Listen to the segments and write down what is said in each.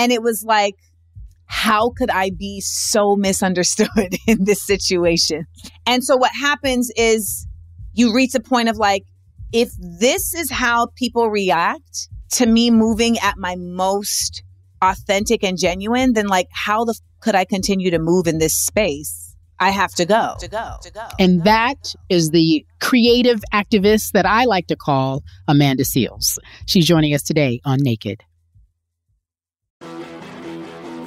And it was like, how could I be so misunderstood in this situation? And so what happens is you reach a point of like, if this is how people react to me moving at my most authentic and genuine, then like, how the could I continue to move in this space? I have to go. And that is the creative activist that I like to call Amanda Seales. She's joining us today on Naked.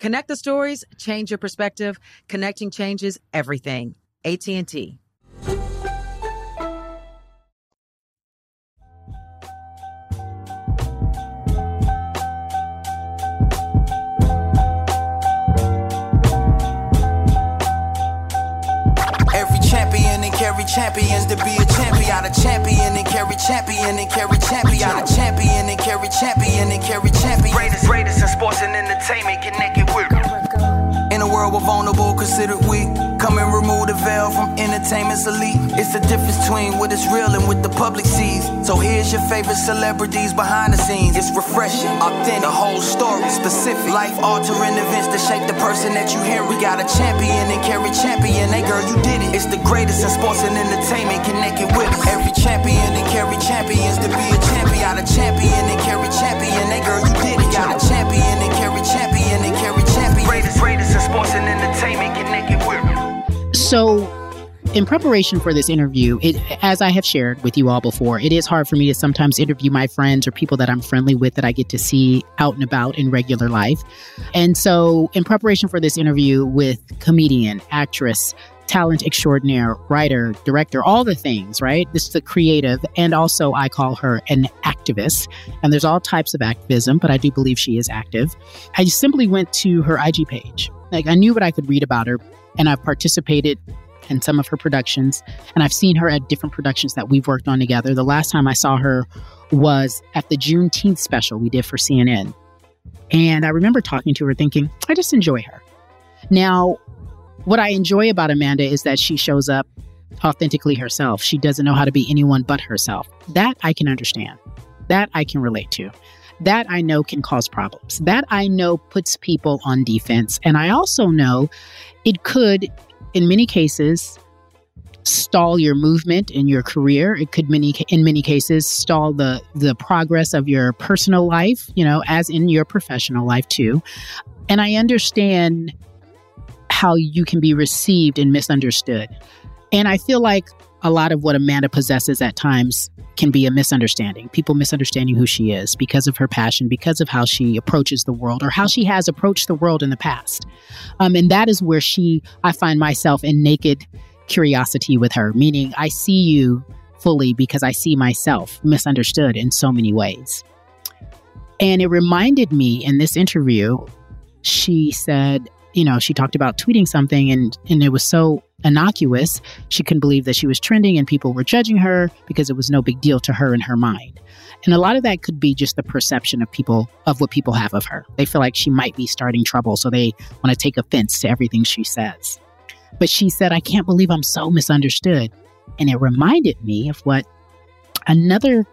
Connect the stories, change your perspective. Connecting changes everything. AT&T. Cari Champions to be a champion, a champion and Cari Champion and Cari Champion, a champion and Cari Champion and Cari Champion. Greatest in sports and entertainment, get naked with. In a world we're vulnerable, considered weak. Come and remove the veil from entertainment's elite. It's the difference between what is real and what the public sees. So here's your favorite celebrities behind the scenes. It's refreshing, authentic, the whole story, specific, life-altering events that shape the person that you hear. We got a champion and Cari Champion, hey girl, you did it. It's the greatest in sports and entertainment, connected with us. Every champion and Cari Champions to be a champion. A champion and Cari Champion, hey girl, you did it. Got a champion and Cari Champion and Cari Champion. Greatest in sports and entertainment, connected with us. So in preparation for this interview, as I have shared with you all before, it is hard for me to sometimes interview my friends or people that I'm friendly with that I get to see out and about in regular life. And so in preparation for this interview with comedian, actress, talent extraordinaire, writer, director, all the things, right? This is the creative. And also I call her an activist. And there's all types of activism, but I do believe she is active. I just simply went to her IG page. Like I knew what I could read about her. And I've participated in some of her productions. And I've seen her at different productions that we've worked on together. The last time I saw her was at the Juneteenth special we did for CNN. And I remember talking to her thinking, I just enjoy her. Now, what I enjoy about Amanda is that she shows up authentically herself. She doesn't know how to be anyone but herself. That I can understand. That I can relate to. That I know can cause problems. That I know puts people on defense. And I also know it could, in many cases, stall your movement in your career. It could in many cases stall the progress of your personal life, you know, as in your professional life too. And I understand how you can be received and misunderstood. And I feel like a lot of what Amanda possesses at times can be a misunderstanding. People misunderstanding who she is because of her passion, because of how she approaches the world or how she has approached the world in the past. And that is where I find myself in naked curiosity with her, meaning I see you fully because I see myself misunderstood in so many ways. And it reminded me in this interview, she said, you know, she talked about tweeting something and it was so innocuous. She couldn't believe that she was trending and people were judging her because it was no big deal to her in her mind. And a lot of that could be just the perception of people, of what people have of her. They feel like she might be starting trouble, so they want to take offense to everything she says. But she said, I can't believe I'm so misunderstood. And it reminded me of what another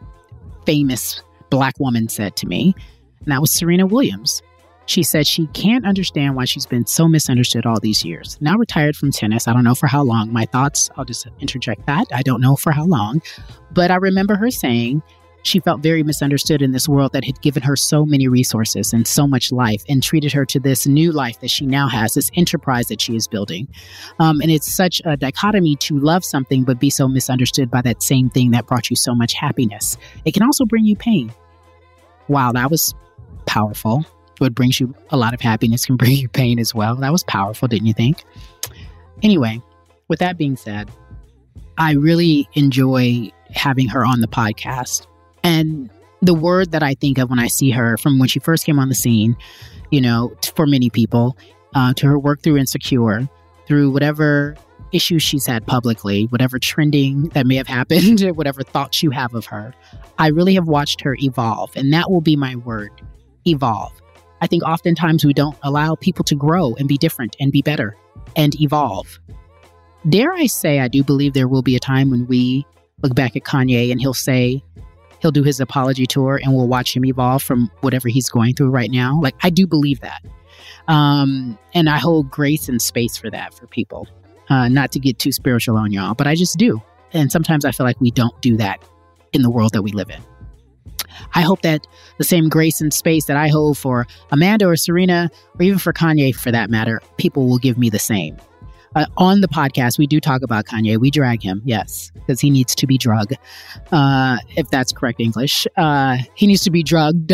famous Black woman said to me, and that was Serena Williams. She said she can't understand why she's been so misunderstood all these years. Now retired from tennis, I don't know for how long. My thoughts, I'll just interject that. I don't know for how long. But I remember her saying she felt very misunderstood in this world that had given her so many resources and so much life and treated her to this new life that she now has, this enterprise that she is building. And it's such a dichotomy to love something but be so misunderstood by that same thing that brought you so much happiness. It can also bring you pain. Wow, that was powerful. What brings you a lot of happiness can bring you pain as well. That was powerful, didn't you think? Anyway, with that being said, I really enjoy having her on the podcast. And the word that I think of when I see her from when she first came on the scene, you know, for many people, to her work through Insecure, through whatever issues she's had publicly, whatever trending that may have happened, whatever thoughts you have of her, I really have watched her evolve. And that will be my word, evolve. I think oftentimes we don't allow people to grow and be different and be better and evolve. Dare I say, I do believe there will be a time when we look back at Kanye and he'll do his apology tour and we'll watch him evolve from whatever he's going through right now. Like, I do believe that. And I hold grace and space for that for people. Not to get too spiritual on y'all, but I just do. And sometimes I feel like we don't do that in the world that we live in. I hope that the same grace and space that I hold for Amanda or Serena, or even for Kanye for that matter, people will give me the same. On the podcast, we do talk about Kanye. We drag him, yes, because he needs to be drugged, if that's correct English. He needs to be drugged,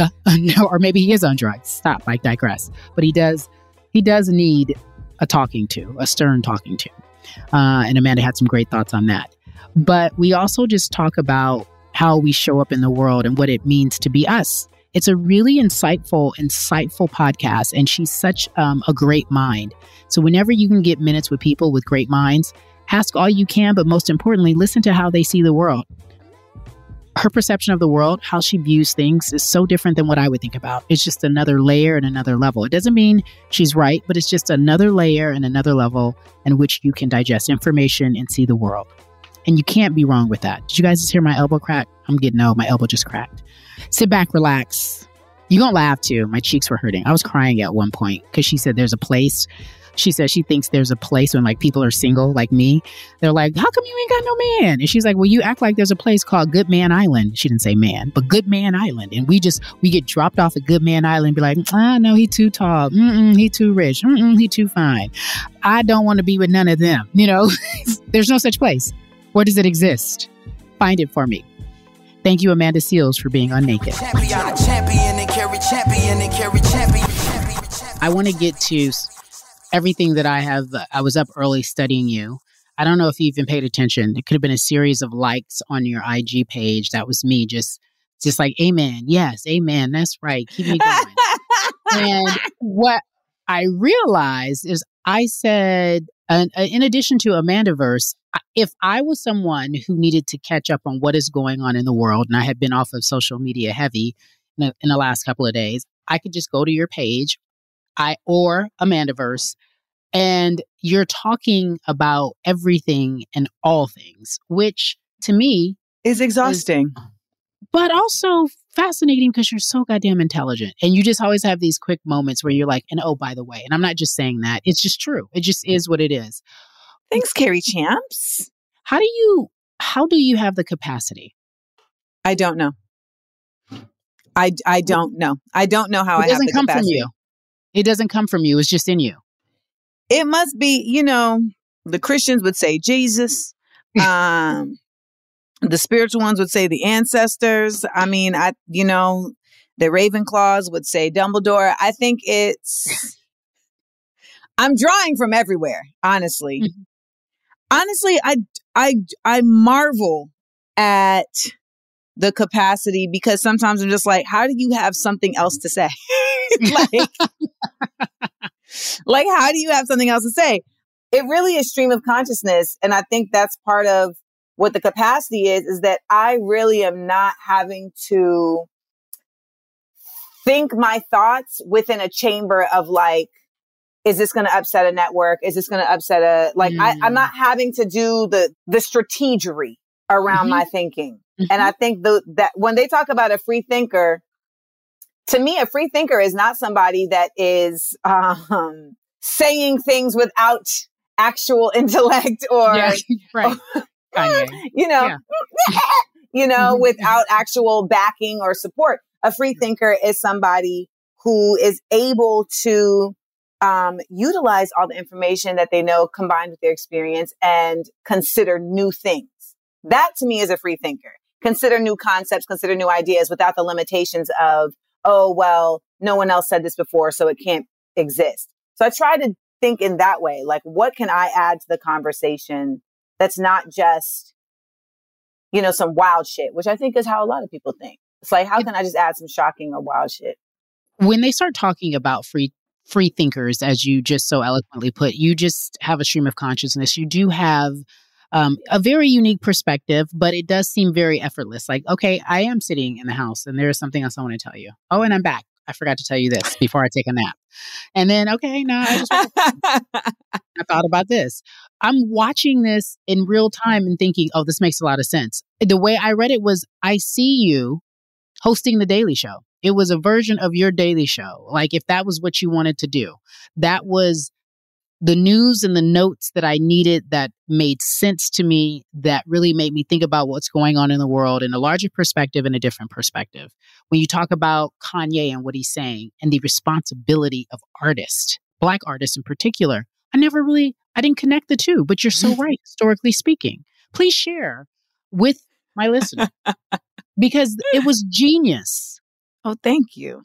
or maybe he is on drugs. Stop, I digress. But he does need a talking to, a stern talking to. And Amanda had some great thoughts on that. But we also just talk about how we show up in the world and what it means to be us. It's a really insightful podcast. And she's such a great mind. So whenever you can get minutes with people with great minds, ask all you can, but most importantly, listen to how they see the world. Her perception of the world, how she views things is so different than what I would think about. It's just another layer and another level. It doesn't mean she's right, but it's just another layer and another level in which you can digest information and see the world. And you can't be wrong with that. Did you guys just hear my elbow crack? I'm getting old. My elbow just cracked. Sit back, relax. You're going to laugh too. My cheeks were hurting. I was crying at one point because she said there's a place. She said she thinks there's a place when like people are single like me. They're like, how come you ain't got no man? And she's like, well, you act like there's a place called Good Man Island. She didn't say man, but Good Man Island. And we get dropped off at Good Man Island and be like, no, he too tall. He too rich. He too fine. I don't want to be with none of them. You know, there's no such place. Where does it exist? Find it for me. Thank you, Amanda Seales, for being on Naked. I want to get to everything that I have. I was up early studying you. I don't know if you even paid attention. It could have been a series of likes on your IG page. That was me just like, amen. Yes, amen. That's right. Keep me going. And what I realized is I said, in addition to Amandaverse, if I was someone who needed to catch up on what is going on in the world, and I had been off of social media heavy in the last couple of days, I could just go to your page, or Amandaverse, and you're talking about everything and all things, which to me is exhausting, but also fascinating because you're so goddamn intelligent. And you just always have these quick moments where you're like, and oh, by the way, and I'm not just saying that, it's just true. It just is what it is. Thanks, Cari Champs. How do you have the capacity? I don't know. I don't know. I don't know how I have the capacity. It doesn't come from you. It doesn't come from you. It's just in you. It must be, you know, the Christians would say Jesus. The spiritual ones would say the ancestors. I mean, the Ravenclaws would say Dumbledore. I think it's, I'm drawing from everywhere, honestly. Mm-hmm. Honestly, I marvel at the capacity, because sometimes I'm just like, how do you have something else to say? like, how do you have something else to say? It really is stream of consciousness. And I think that's part of what the capacity is that I really am not having to think my thoughts within a chamber of like, is this going to upset a network? Is this going to upset I'm not having to do the strategery around my thinking. Mm-hmm. And I think that when they talk about a free thinker, to me, a free thinker is not somebody that is saying things without actual intellect or, yeah, right. or without actual backing or support. A free thinker is somebody who is able to utilize all the information that they know combined with their experience and consider new things. That to me is a free thinker. Consider new concepts, consider new ideas without the limitations of, oh, well, no one else said this before, so it can't exist. So I try to think in that way, like, what can I add to the conversation that's not just, some wild shit, which I think is how a lot of people think. It's like, how can I just add some shocking or wild shit? When they start talking about free thinkers, as you just so eloquently put, you just have a stream of consciousness. You do have a very unique perspective, but it does seem very effortless. Like, okay, I am sitting in the house and there is something else I want to tell you. Oh, and I'm back. I forgot to tell you this before I take a nap. And then, okay, now I thought about this. I'm watching this in real time and thinking, oh, this makes a lot of sense. The way I read it was, I see you hosting The Daily Show. It was a version of your Daily Show. Like, if that was what you wanted to do, that was the news and the notes that I needed that made sense to me, that really made me think about what's going on in the world in a larger perspective and a different perspective. When you talk about Kanye and what he's saying and the responsibility of artists, Black artists in particular, I didn't connect the two, but you're so right, historically speaking. Please share with my listener because it was genius. Oh, thank you.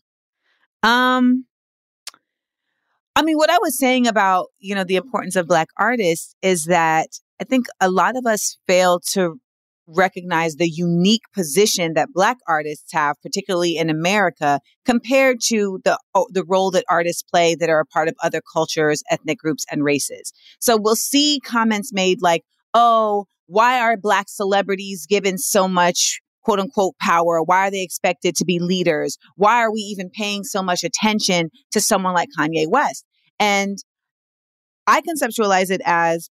What I was saying about, the importance of Black artists is that I think a lot of us fail to recognize the unique position that Black artists have, particularly in America, compared to the role that artists play that are a part of other cultures, ethnic groups, and races. So we'll see comments made like, oh, why are Black celebrities given so much quote unquote power? Why are they expected to be leaders? Why are we even paying so much attention to someone like Kanye West? And I conceptualize it as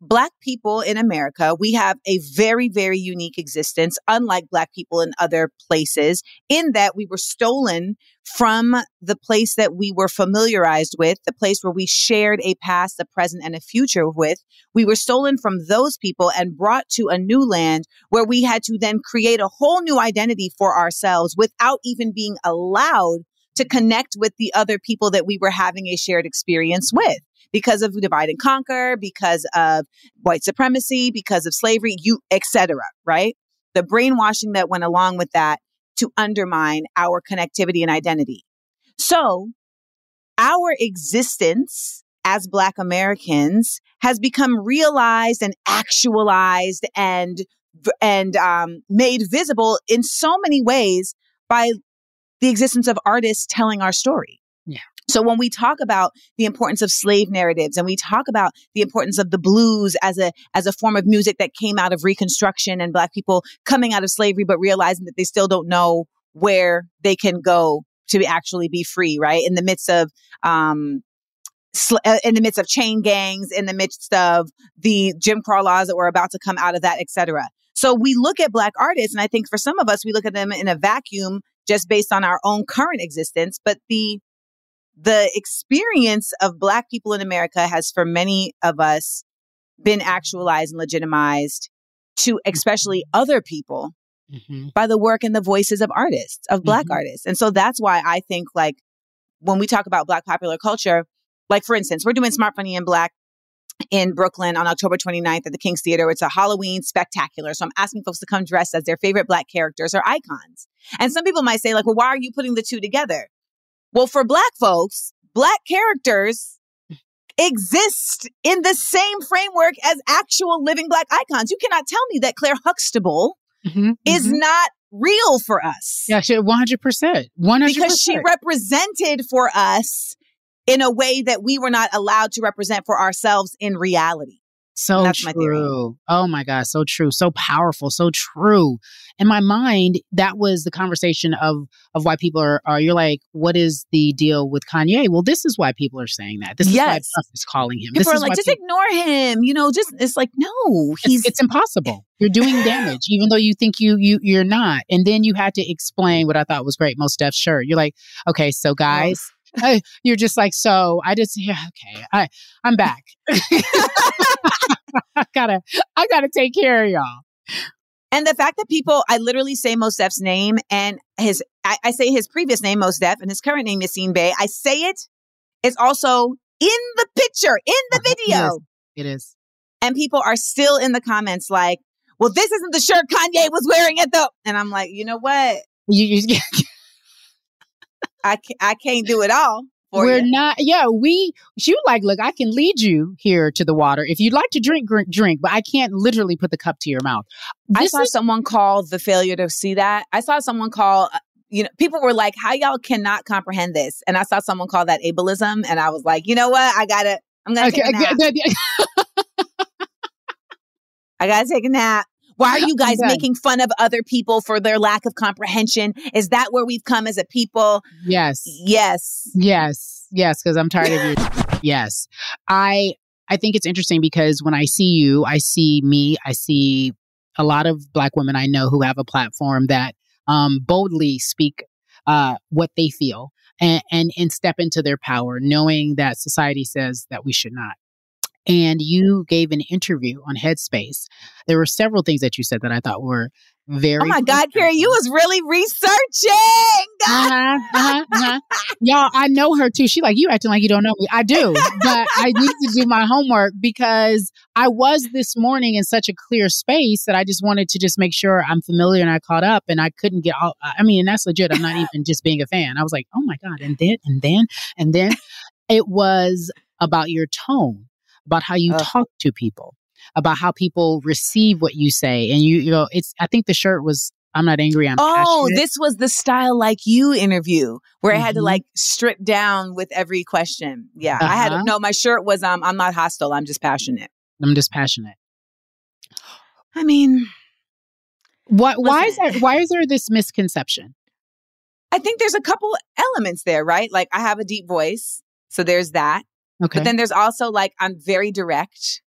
Black people in America, we have a very, very unique existence, unlike Black people in other places, in that we were stolen from the place that we were familiarized with, the place where we shared a past, a present, and a future with. We were stolen from those people and brought to a new land where we had to then create a whole new identity for ourselves without even being allowed to connect with the other people that we were having a shared experience with. Because of divide and conquer, because of white supremacy, because of slavery, et cetera, right? The brainwashing that went along with that to undermine our connectivity and identity. So our existence as Black Americans has become realized and actualized and made visible in so many ways by the existence of artists telling our story. Yeah. So when we talk about the importance of slave narratives and we talk about the importance of the blues as a form of music that came out of Reconstruction and Black people coming out of slavery, but realizing that they still don't know where they can go to actually be free, right? In the midst of chain gangs, in the midst of the Jim Crow laws that were about to come out of that, et cetera. So we look at Black artists, and I think for some of us, we look at them in a vacuum just based on our own current existence, but the experience of Black people in America has, for many of us, been actualized and legitimized to especially other people mm-hmm. by the work and the voices of artists, of Black mm-hmm. artists. And so that's why I think, like, when we talk about Black popular culture, like, for instance, we're doing Smart Funny and Black in Brooklyn on October 29th at the King's Theater. It's a Halloween spectacular. So I'm asking folks to come dressed as their favorite Black characters or icons. And some people might say, like, well, why are you putting the two together? Well, for Black folks, Black characters exist in the same framework as actual living Black icons. You cannot tell me that Claire Huxtable mm-hmm, is mm-hmm. not real for us. Yeah, 100%. 100%. Because she represented for us in a way that we were not allowed to represent for ourselves in reality. So that's true. My theory. Oh my God, so true. So powerful, so true. In my mind, that was the conversation of why people are you're like, what is the deal with Kanye? Well, this is why people are saying that. This yes. is why Buff is calling him. People this are is like, just ignore him. You know, just, it's like, no, he's... It's impossible. You're doing damage, even though you think you're not. And then you had to explain what I thought was great, Mos Def's shirt. You're like, okay, so guys... Oh. You're just like, so I just, yeah, okay, I'm back. I gotta take care of y'all. And the fact that people, I literally say Mos Def's name and his, I say his previous name, Mos Def, and his current name, Yasin Bey. I say it. It's also in the picture, in the video. It is. It is. And people are still in the comments like, well, this isn't the shirt Kanye was wearing at the, and I'm like, you know what? You I can't do it all for We're you. Not. Yeah, you like, look, I can lead you here to the water. If you'd like to drink, but I can't literally put the cup to your mouth. I saw someone call the failure to see that. I saw someone call, you know, people were like, how y'all cannot comprehend this. And I saw someone call that ableism. And I was like, you know what? I got to take a nap. Why are you guys making fun of other people for their lack of comprehension? Is that where we've come as a people? Yes. Yes. Yes. Yes. Because I'm tired of you. Yes. I think it's interesting because when I see you, I see me, I see a lot of Black women I know who have a platform that boldly speak what they feel and step into their power, knowing that society says that we should not. And you gave an interview on Headspace. There were several things that you said that I thought were very... Oh my God, Cari, you was really researching! Y'all, I know her too. She like, you acting like you don't know me. I do, but I need to do my homework because I was this morning in such a clear space that I just wanted to just make sure I'm familiar and I caught up and I couldn't get all... I mean, and that's legit. I'm not even just being a fan. I was like, oh my God. And then it was about your tone. About how you talk to people, about how people receive what you say. And you know, it's, I think the shirt was, I'm not angry, I'm passionate. This was the Style Like You interview where mm-hmm. I had to like strip down with every question. Yeah. Uh-huh. My shirt was, I'm not hostile. I'm just passionate. I mean, why is there this misconception? I think there's a couple elements there, right? Like I have a deep voice. So there's that. Okay. But then there's also like, I'm very direct.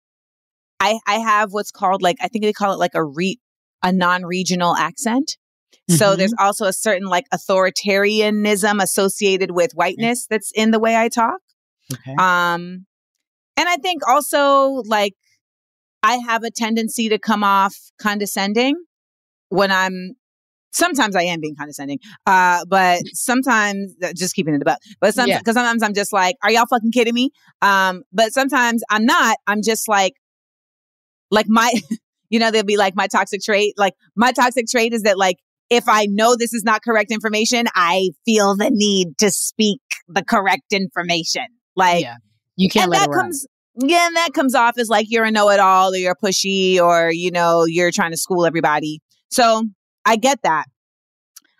I have what's called like, I think they call it like a non-regional accent. Mm-hmm. So there's also a certain like authoritarianism associated with whiteness okay. that's in the way I talk. Okay. And I think also like, I have a tendency to come off condescending when sometimes I am being condescending, but sometimes just keeping it above. But sometimes I'm just like, are y'all fucking kidding me? But sometimes I'm not. I'm just like my, you know, they'll be like my toxic trait. Like my toxic trait is that like, if I know this is not correct information, I feel the need to speak the correct information. Like you can't let it run. And that comes off as like, you're a know-it-all or you're pushy or, you know, you're trying to school everybody. So I get that.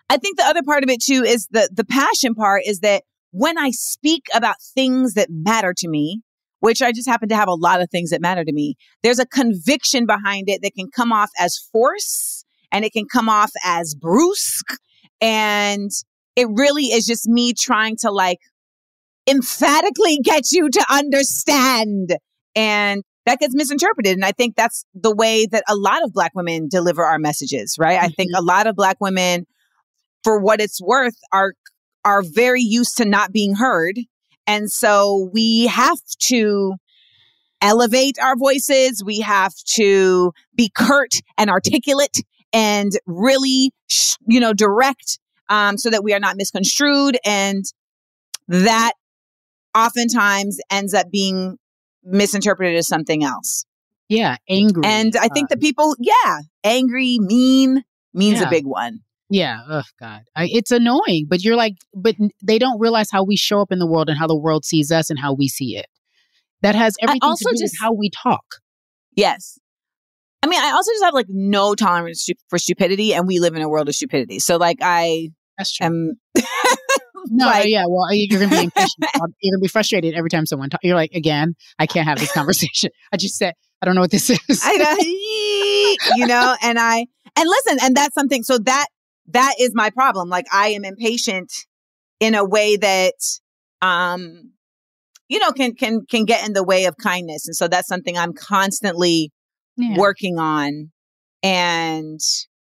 I think the other part of it too is the passion part is that when I speak about things that matter to me, which I just happen to have a lot of things that matter to me, there's a conviction behind it that can come off as force and it can come off as brusque. And it really is just me trying to like emphatically get you to understand. And that gets misinterpreted. And I think that's the way that a lot of Black women deliver our messages, right? Mm-hmm. I think a lot of Black women, for what it's worth, are very used to not being heard. And so we have to elevate our voices. We have to be curt and articulate and really, direct, so that we are not misconstrued. And that oftentimes ends up being misinterpreted as something else. Yeah, angry. And I think the people, angry, mean's a big one. Yeah. Oh, God. It's annoying, but you're like, but they don't realize how we show up in the world and how the world sees us and how we see it. That has everything to do with how we talk. Yes. I mean, I also just have no tolerance for stupidity, and we live in a world of stupidity. So that's true. You're going to be impatient. You're going to be frustrated every time someone talks. You're like, again, I can't have this conversation. I just said, I don't know what this is. I know, and listen, and that's something. So that is my problem. I am impatient in a way that, can get in the way of kindness. And so that's something I'm constantly working on and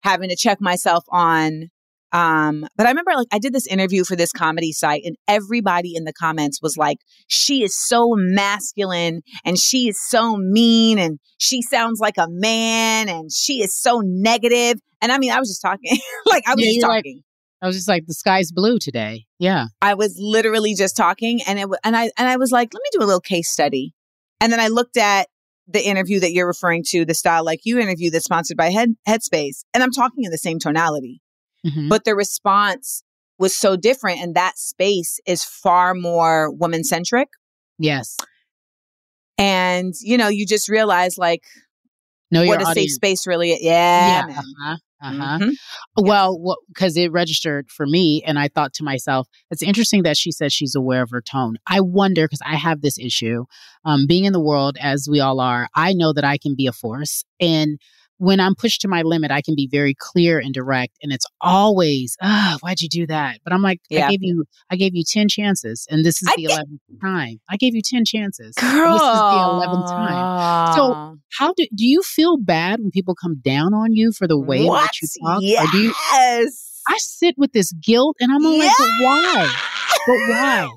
having to check myself on. But I remember I did this interview for this comedy site, and everybody in the comments was like, she is so masculine and she is so mean and she sounds like a man and she is so negative. And I mean, I was just talking, I was just like, the sky's blue today. Yeah. I was literally just talking and I was like, let me do a little case study. And then I looked at the interview that you're referring to, the Style Like You interview that's sponsored by Headspace. And I'm talking in the same tonality. Mm-hmm. But the response was so different, and that space is far more woman-centric. Yes. And, you just realize, what a audience. Safe space really is. Yeah. Yeah. Uh-huh. Uh-huh. Mm-hmm. Well, because it registered for me, and I thought to myself, it's interesting that she said she's aware of her tone. I wonder, because I have this issue, being in the world, as we all are, I know that I can be a force, and when I'm pushed to my limit, I can be very clear and direct. And it's always, why'd you do that? But I'm like, yeah. I gave you 10 chances. And this is the 11th time. I gave you 10 chances. Girl. This is the 11th time. So how do you feel bad when people come down on you for the way that you talk? Yes. I sit with this guilt and I'm always like, but why? But why?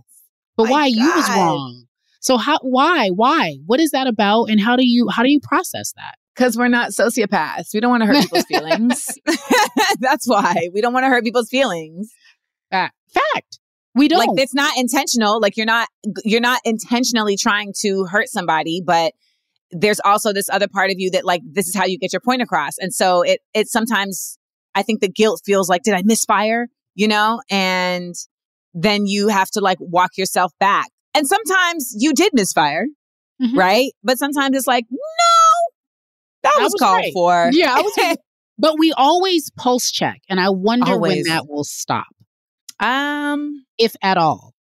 But why? You was wrong. So why? What is that about? And how do you process that? Because we're not sociopaths. We don't want to hurt people's feelings. That's why. We don't want to hurt people's feelings. Fact. We don't. It's not intentional. You're not intentionally trying to hurt somebody, but there's also this other part of you that this is how you get your point across. And so it sometimes, I think the guilt feels like, did I misfire? And then you have to walk yourself back. And sometimes you did misfire, mm-hmm. right? But sometimes it's no. That was called right. for. Yeah, I was. But we always pulse check, and I wonder when that will stop. If at all.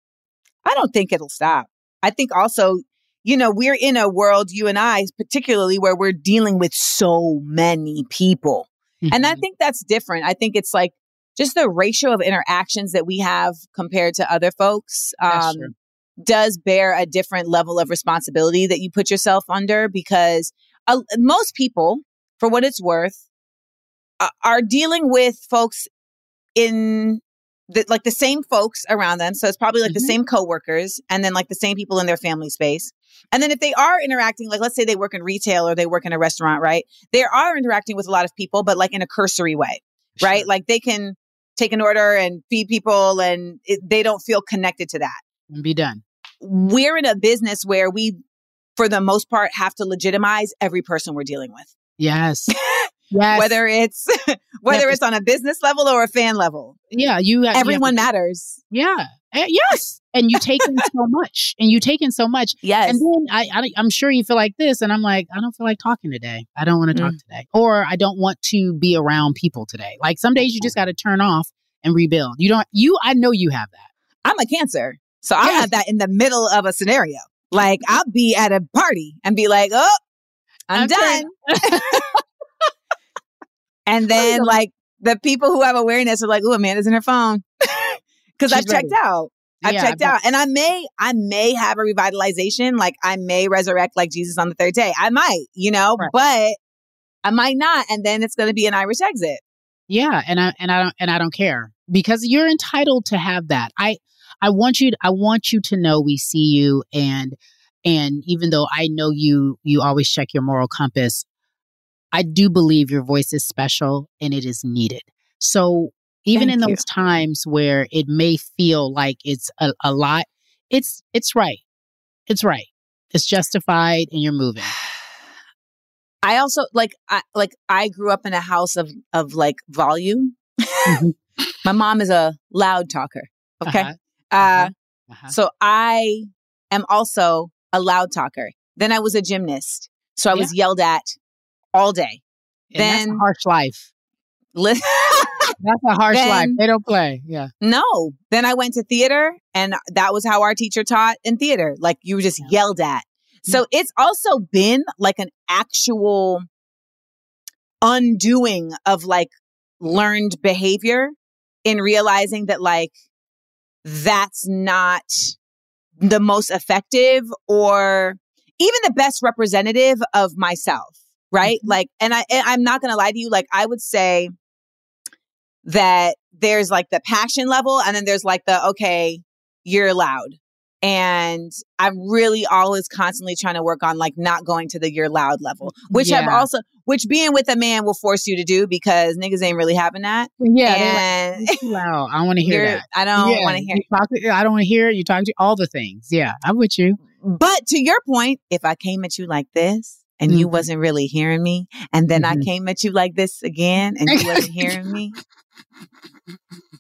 I don't think it'll stop. I think also, we're in a world, you and I, particularly where we're dealing with so many people. Mm-hmm. And I think that's different. I think it's just the ratio of interactions that we have compared to other folks does bear a different level of responsibility that you put yourself under, because most people, for what it's worth, are dealing with folks in the same folks around them. So it's probably mm-hmm. the same coworkers, and then the same people in their family space. And then if they are interacting, let's say they work in retail or they work in a restaurant, right? They are interacting with a lot of people, but in a cursory way, sure. right? They can take an order and feed people, and they don't feel connected to that. And be done. We're in a business where we, for the most part, have to legitimize every person we're dealing with. Yes. Yes. Whether it's on a business level or a fan level. Yeah. Everyone matters. Yeah. Yes. And you take in so much. Yes. And then I'm sure you feel like this. And I'm like, I don't feel like talking today. I don't want to talk today. Or I don't want to be around people today. Some days you just got to turn off and rebuild. I know you have that. I'm a Cancer. So I'll have that in the middle of a scenario. I'll be at a party and be like, oh, I'm done. And then, the people who have awareness are like, oh, Amanda's in her phone. Because I've checked out. I've checked out. And I may have a revitalization. I may resurrect like Jesus on the third day. I might, right. But I might not. And then it's going to be an Irish exit. Yeah. And I don't care, because you're entitled to have that. I want you to know we see you, and And even though I know you always check your moral compass, I do believe your voice is special and it is needed. So even in those times where it may feel like it's a lot, it's right. It's right. It's justified and you're moving. I also I grew up in a house of like volume. Mm-hmm. My mom is a loud talker. Okay. Uh-huh. So I am also a loud talker. Then I was a gymnast. So I was yelled at all day. And then that's a harsh life. That's a harsh life. They don't play. Yeah. No. Then I went to theater, and that was how our teacher taught in theater. Like, you were just yelled at. So it's also been like an actual undoing of like learned behavior in realizing that like that's not the most effective or even the best representative of myself, right? Mm-hmm. Like, and I'm not going to lie to you. Like, I would say that there's like the passion level, and then there's like the, okay, you're loud. And I'm really always constantly trying to work on like not going to the you're loud level, which I've also, which being with a man will force you to do because niggas ain't really having that. Yeah. And like, wow, I want to hear that. I don't want to hear it. I don't want to hear it. You talk to all the things. Yeah, I'm with you. But to your point, if I came at you like this, and you wasn't really hearing me, and then I came at you like this again, and you wasn't hearing me.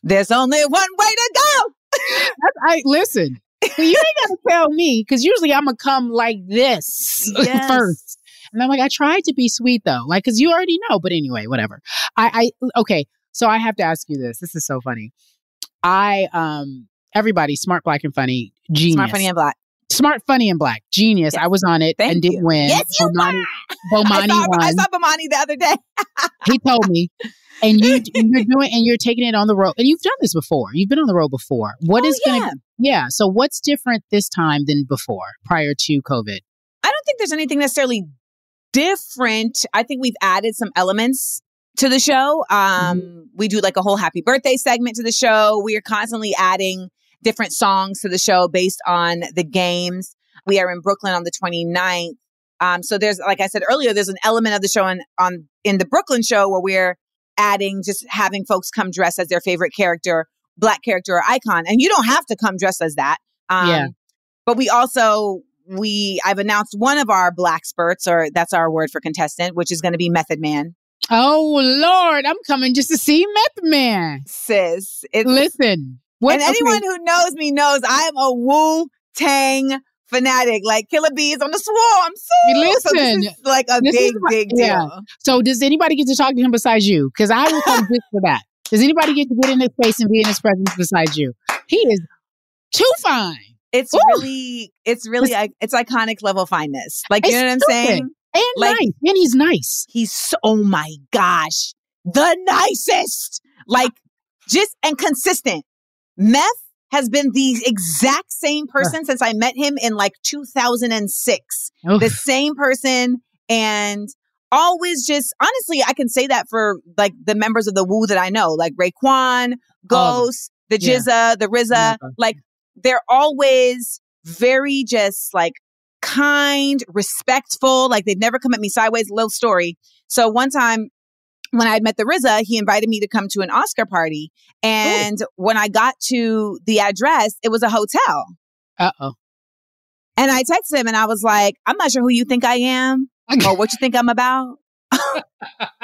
There's only one way to go. Listen, well, you ain't gotta tell me, because usually I'm gonna come like this first, and I'm like, I tried to be sweet though, like, because you already know. But anyway, whatever. Okay, so I have to ask you this. This is so funny. Everybody, smart, black, and funny, genius. Smart, funny, and black. Smart, funny, and black. Genius. Yes. I was on it and didn't win. Yes, you won. I saw Bomani the other day. He told me. And you're taking it on the road. And you've done this before. You've been on the road before. What is going to... Yeah. So what's different this time than before, prior to COVID? I don't think there's anything necessarily different. I think we've added some elements to the show. We do like a whole happy birthday segment to the show. We are constantly adding different songs to the show based on the games. We are in Brooklyn on the 29th. So there's, like I said earlier, there's an element of the show in the Brooklyn show where we're adding, just having folks come dressed as their favorite character, black character or icon. And you don't have to come dressed as that. But we also, I've announced one of our black spurts, or that's our word for contestant, which is going to be Method Man. Oh, Lord, I'm coming just to see Method Man. Sis. Listen. Anyone who knows me knows I'm a Wu-Tang fanatic. Like, Killer Bees on the Swarm. So this is like a big deal. Yeah. So does anybody get to talk to him besides you? Because I will come just for that. Does anybody get to get in his face and be in his presence besides you? He is too fine. It's it's iconic level fineness. Like, you know what I'm saying? And like, nice. And he's nice. He's oh my gosh, the nicest. Like, just and consistent. Meth has been the exact same person since I met him in like 2006. Oof. The same person, and always just, honestly, I can say that for like the members of the Wu that I know, like Raekwon, Ghost, the Jizza, the RZA, like they're always very just like kind, respectful, like they've never come at me sideways. Little story. So one time, when I had met the RZA, he invited me to come to an Oscar party. And when I got to the address, it was a hotel. Uh-oh. And I texted him and I was like, I'm not sure who you think I am or what you think I'm about. But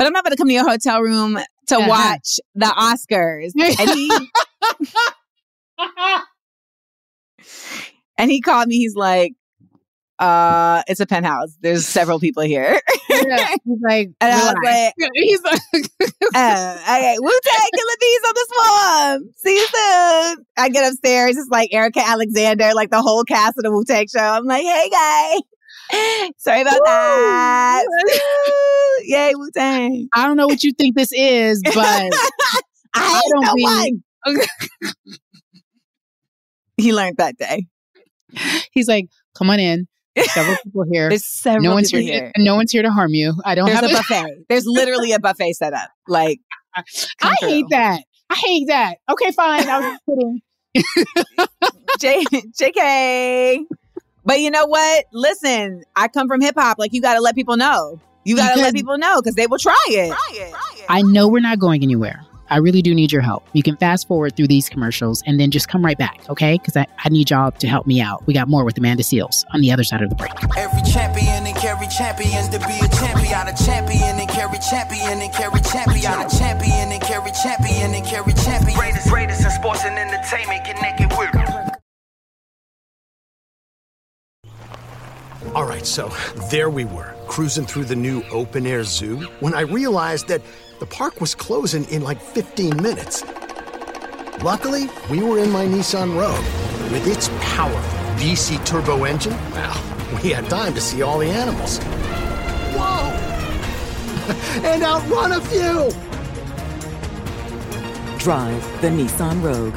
I'm not going to come to your hotel room to watch the Oscars. And he called me. He's like, it's a penthouse. There's several people here. He's like, and I was like, he's like, okay, Wu-Tang, Killer Bees on the Swarm. See you soon. I get upstairs. It's like Erika Alexander, like the whole cast of the Wu-Tang show. I'm like, hey, guys. Sorry about that. Yay, Wu-Tang. I don't know what you think this is, but I don't be. He learned that day. He's like, come on in. Several people here. There's several people here. No one's here to harm you. There's a buffet. There's literally a buffet set up. Like, I hate that. Okay, fine. I was just kidding. JK. But you know what? Listen, I come from hip hop. Like, you got to let people know. You got to let people know because they will try it. I know we're not going anywhere. I really do need your help. You can fast forward through these commercials and then just come right back, okay? Because I need y'all to help me out. We got more with Amanda Seales on the other side of the break. Every champion and carry champions to be a champion. A champion and carry champion and carry champion. A champion and carry champion and carry champion. Greatest in sports and entertainment. Connected with. All right, so there we were, cruising through the new open-air zoo when I realized that the park was closing in like 15 minutes. Luckily, we were in my Nissan Rogue. With its powerful VC turbo engine, well, we had time to see all the animals. Whoa! And outrun a few! Drive the Nissan Rogue.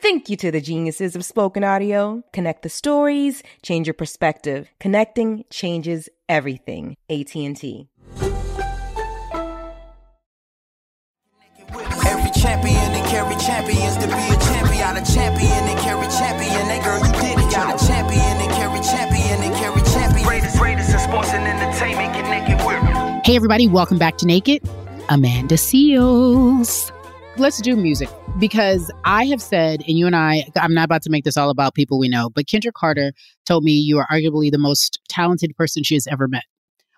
Thank you to the geniuses of spoken audio. Connect the stories, change your perspective. Connecting changes everything. AT&T. Every champion and carry champions to be a champion. A champion and carry champion. That girl, you did it. Got a champion and carry champion and carry champion. Greatest in sports and entertainment. Get naked with. Hey, everybody. Welcome back to Naked. Amanda Seales. Let's do music, because I have said, and you and I'm not about to make this all about people we know, but Kendra Carter told me you are arguably the most talented person she has ever met,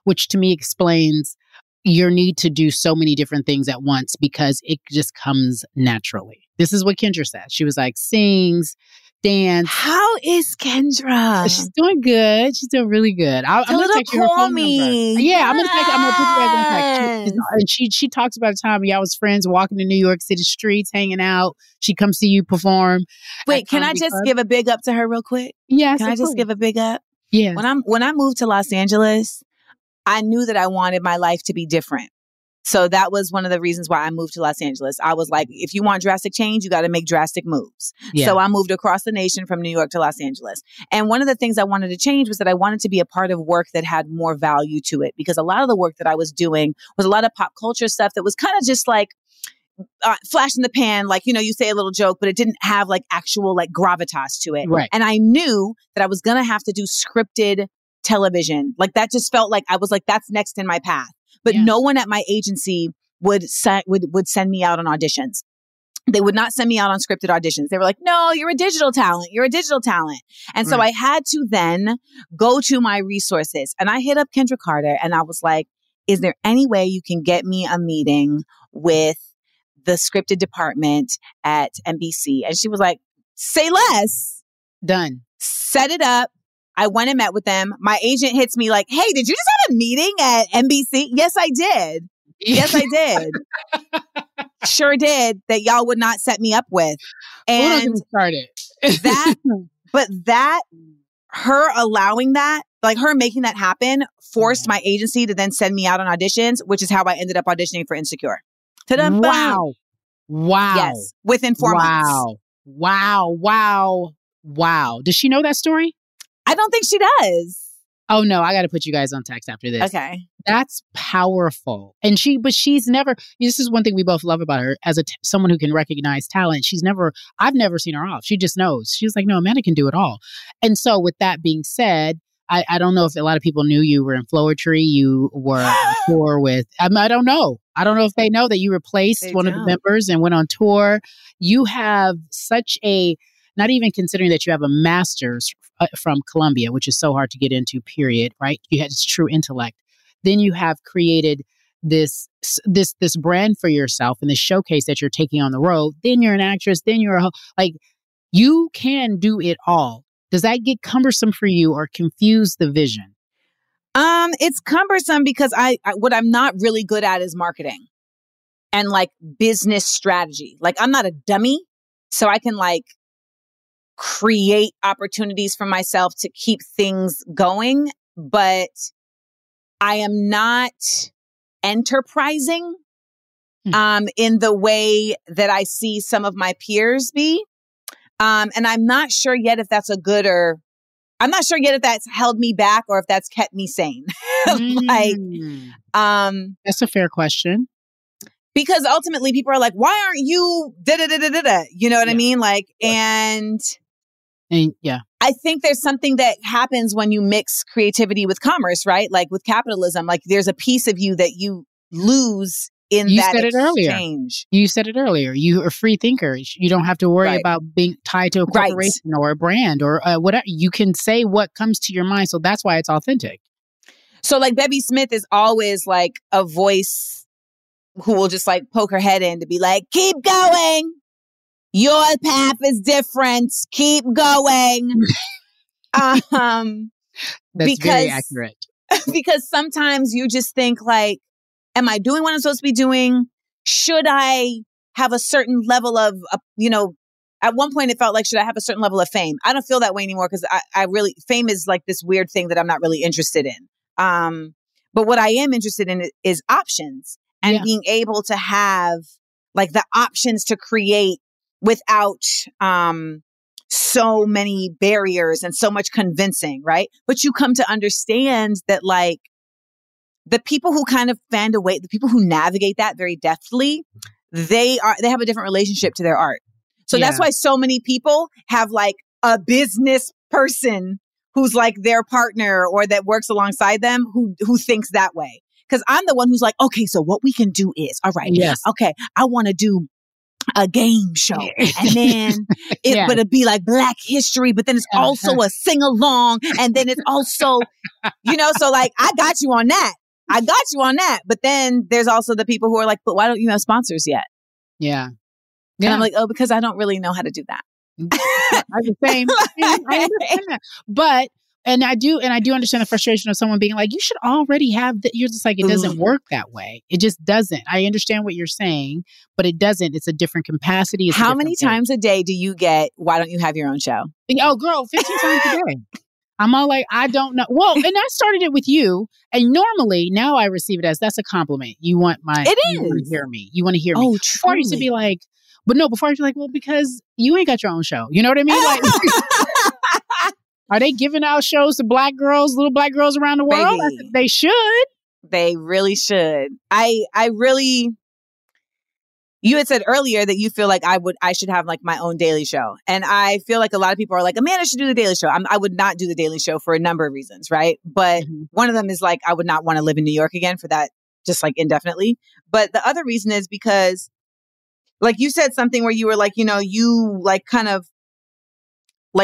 which to me explains your need to do so many different things at once because it just comes naturally. This is what Kendra said. She was like, sings, dance. How is Kendra? She's doing good. She's doing really good. I'm going to text you her phone number. Yeah, I'm going to text. I'm going to put you guys in text. And she talks about a time y'all was friends walking to New York City streets, hanging out. She comes to you perform. Wait, can I just give a big up to her real quick? Yes. Can I just give a big up? Yeah. When I moved to Los Angeles, I knew that I wanted my life to be different. So that was one of the reasons why I moved to Los Angeles. I was like, if you want drastic change, you got to make drastic moves. Yeah. So I moved across the nation from New York to Los Angeles. And one of the things I wanted to change was that I wanted to be a part of work that had more value to it, because a lot of the work that I was doing was a lot of pop culture stuff that was kind of just like flash in the pan, like, you know, you say a little joke, but it didn't have like actual like gravitas to it. Right. And I knew that I was going to have to do scripted television. Like that just felt like I was like, that's next in my path. But yeah, no one at my agency would send me out on auditions. They would not send me out on scripted auditions. They were like, no, you're a digital talent. You're a digital talent. And so I had to then go to my resources. And I hit up Kendra Carter and I was like, is there any way you can get me a meeting with the scripted department at NBC? And she was like, say less. Done. Set it up. I went and met with them. My agent hits me like, hey, did you just have a meeting at NBC? Yes, I did. Yes, I did. Sure did. That y'all would not set me up with. And that her allowing that, like her making that happen, forced my agency to then send me out on auditions, which is how I ended up auditioning for Insecure. Ta-dum, wow. Boom. Wow. Yes. Within four months. Wow. Wow. Wow. Does she know that story? I don't think she does. Oh no, I got to put you guys on text after this. Okay. That's powerful. And she's never, this is one thing we both love about her as someone who can recognize talent. I've never seen her off. She just knows. She's like, no, Amanda can do it all. And so with that being said, I don't know if a lot of people knew you were in Floetry. You were on tour with, I don't know. I don't know if they know that you replaced one of the members and went on tour. You have such a, not even considering that you have a master's from Columbia, which is so hard to get into, period, right? You had true intellect. Then you have created this brand for yourself and this showcase that you're taking on the road. Then you're an actress. Then you're you can do it all. Does that get cumbersome for you or confuse the vision? It's cumbersome because what I'm not really good at is marketing and business strategy. I'm not a dummy, so I can create opportunities for myself to keep things going, but I am not enterprising in the way that I see some of my peers be. And I'm not sure yet if that's I'm not sure yet if that's held me back or if that's kept me sane. That's a fair question. Because ultimately people are like, why aren't you da-da-da-da-da-da? You know what I mean? I think there's something that happens when you mix creativity with commerce, right? With capitalism, there's a piece of you that you lose in that exchange. You said it earlier. You are a free thinker. You don't have to worry about being tied to a corporation or a brand or whatever. You can say what comes to your mind. So that's why it's authentic. So Bebe Smith is always a voice who will just poke her head in to be keep going. Your path is different. Keep going. That's very accurate. Because sometimes you just think am I doing what I'm supposed to be doing? Should I have a certain level of, at one point it felt should I have a certain level of fame? I don't feel that way anymore because fame is this weird thing that I'm not really interested in. But what I am interested in is options and being able to have the options to create without so many barriers and so much convincing, right? But you come to understand that the people who kind of fend away, the people who navigate that very deftly, they have a different relationship to their art. So that's why so many people have a business person who's their partner or that works alongside them who thinks that way. Because I'm the one who's okay, so what we can do is, all right, okay, I want to do a game show. And then it would be Black History, but then it's also a sing-along. And then it's also, I got you on that. I got you on that. But then there's also the people who are but why don't you have sponsors yet? Yeah. And I'm oh, because I don't really know how to do that. I'm the same. I understand that. But... And I do understand the frustration of someone being you should already have that. You're just it doesn't work that way. It just doesn't. I understand what you're saying, but it doesn't. It's a different capacity. How many times a day do you get, why don't you have your own show? Oh, girl, 15 times a day. I'm all I don't know. Well, and I started it with you. And normally now I receive it as, that's a compliment. You want you want to hear me. You want to hear me. Oh, truly. Before you to be but no, before you're because you ain't got your own show. You know what I mean? Are they giving out shows to Black girls, little Black girls around the world? They should. They really should. You had said earlier that you feel I should have my own Daily Show. And I feel a lot of people are Amanda should do the Daily Show. I would not do the Daily Show for a number of reasons, right? But one of them is I would not want to live in New York again for that, just indefinitely. But the other reason is because you said something where you were you kind of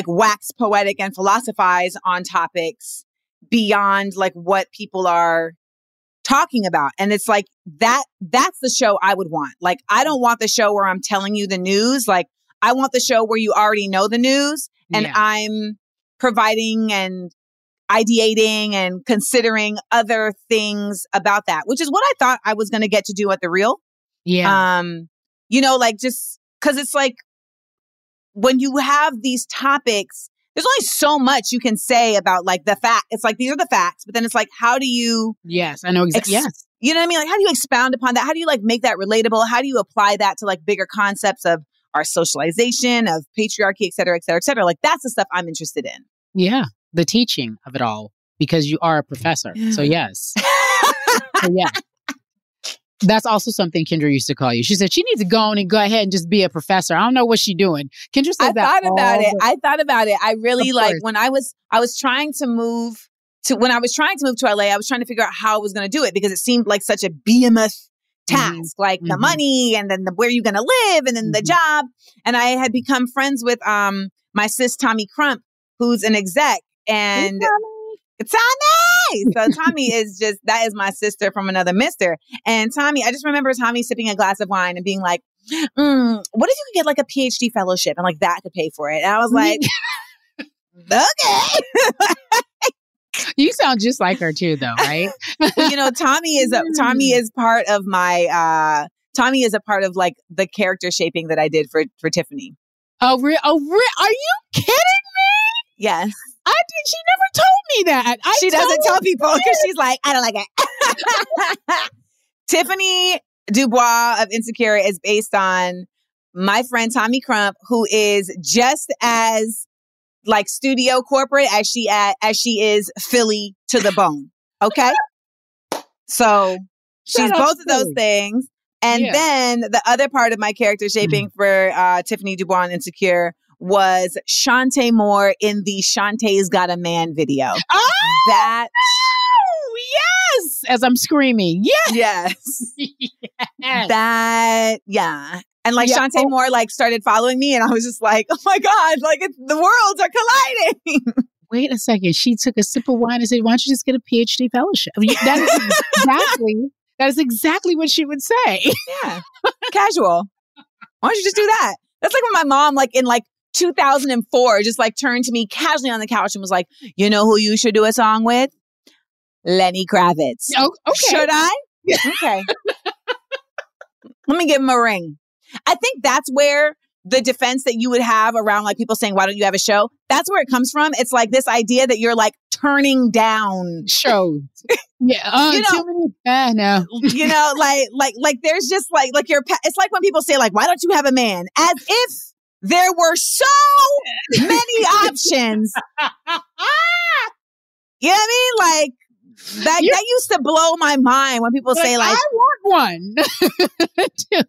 wax poetic and philosophize on topics beyond what people are talking about. And it's that's the show I would want. I don't want the show where I'm telling you the news. I want the show where you already know the news and I'm providing and ideating and considering other things about that, which is what I thought I was going to get to do at The Real. Yeah. You know, like just because it's like when you have these topics, there's only so much you can say about like the fact. It's like, these are the facts, but then it's like, how do you? Yes, I know exactly. Yes. You know what I mean? Like, how do you expound upon that? How do you like make that relatable? How do you apply that to like bigger concepts of our socialization, of patriarchy, et cetera, et cetera, et cetera? Like, that's the stuff I'm interested in. Yeah. The teaching of it all, because you are a professor. So yes. So yeah. That's also something Kendra used to call you. She said, she needs to go on and go ahead and just be a professor. I don't know what she's doing. Kendra said that. I thought about it. I really like when I was trying to move to, when I was trying to move to LA, I was trying to figure out how I was going to do it because it seemed like such a behemoth task, like the money and then the, where you're going to live and then the job. And I had become friends with my sis, Tommy Crump, who's an exec. And Tommy! So Tommy is just, that is my sister from another mister. And Tommy, I just remember Tommy sipping a glass of wine and being like, what if you could get like a PhD fellowship and like that could pay for it? And I was like, okay. You sound just like her too, though, right? You know, Tommy is a part of like the character shaping that I did for Tiffany. Are you kidding me? Yes. She never told me that. She doesn't tell people because she's like, I don't like it. Tiffany Dubois of Insecure is based on my friend Tommy Crump, who is just as like studio corporate as she is Philly to the bone. Okay. So she's both of those things. And then the other part of my character shaping for Tiffany Dubois and Insecure was Shantae Moore in the Shantae's Got a Man video. Oh, that. No! Yes. As I'm screaming. Yes. Yes. That. Yeah. And like Shantae Moore like started following me and I was just like, oh my God, like the worlds are colliding. Wait a second. She took a sip of wine and said, why don't you just get a PhD fellowship? I mean, that is exactly what she would say. Yeah. Casual. Why don't you just do that? That's like when my mom like in like 2004 just like turned to me casually on the couch and was like, you know who you should do a song with? Lenny Kravitz. Oh, okay. Should I? Okay. Let me give him a ring. I think that's where the defense that you would have around like people saying, why don't you have a show? That's where it comes from. It's like this idea that you're like turning down shows. Yeah. Oh, you know, no. You know, like there's just like your, it's like when people say like, why don't you have a man? As if there were so many options. You know what I mean? Like, that used to blow my mind when people say like, I want one. Like,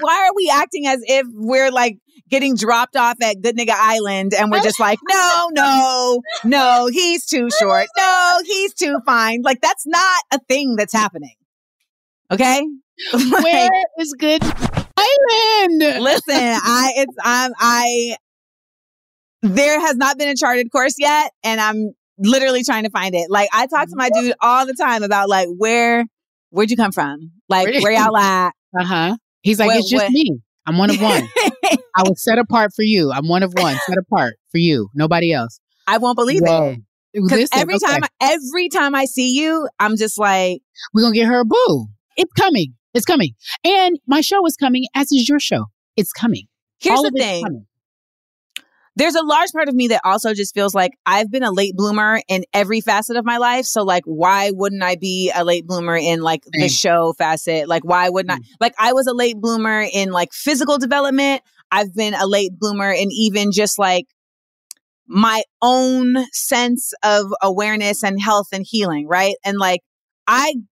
why are we acting as if we're like getting dropped off at Good Nigga Island and we're just like, no, he's too short. No, he's too fine. Like, that's not a thing that's happening. Okay? Like, where is Good Island? Listen, there has not been a charted course yet and I'm literally trying to find it. Like, I talk to my dude all the time about like, where'd you come from? Like, where y'all at? Uh-huh. He's like, it's just me. I'm one of one. I was set apart for you. I'm one of one, set apart for you. Nobody else. I won't believe it. Because every time I see you, I'm just like, we're going to get her a boo. It's coming. It's coming. And my show is coming, as is your show. It's coming. Here's the thing. There's a large part of me that also just feels like I've been a late bloomer in every facet of my life. So like, why wouldn't I be a late bloomer in like the show facet? Like, why wouldn't I? Like, I was a late bloomer in like physical development. I've been a late bloomer in even just like my own sense of awareness and health and healing. Right. And like,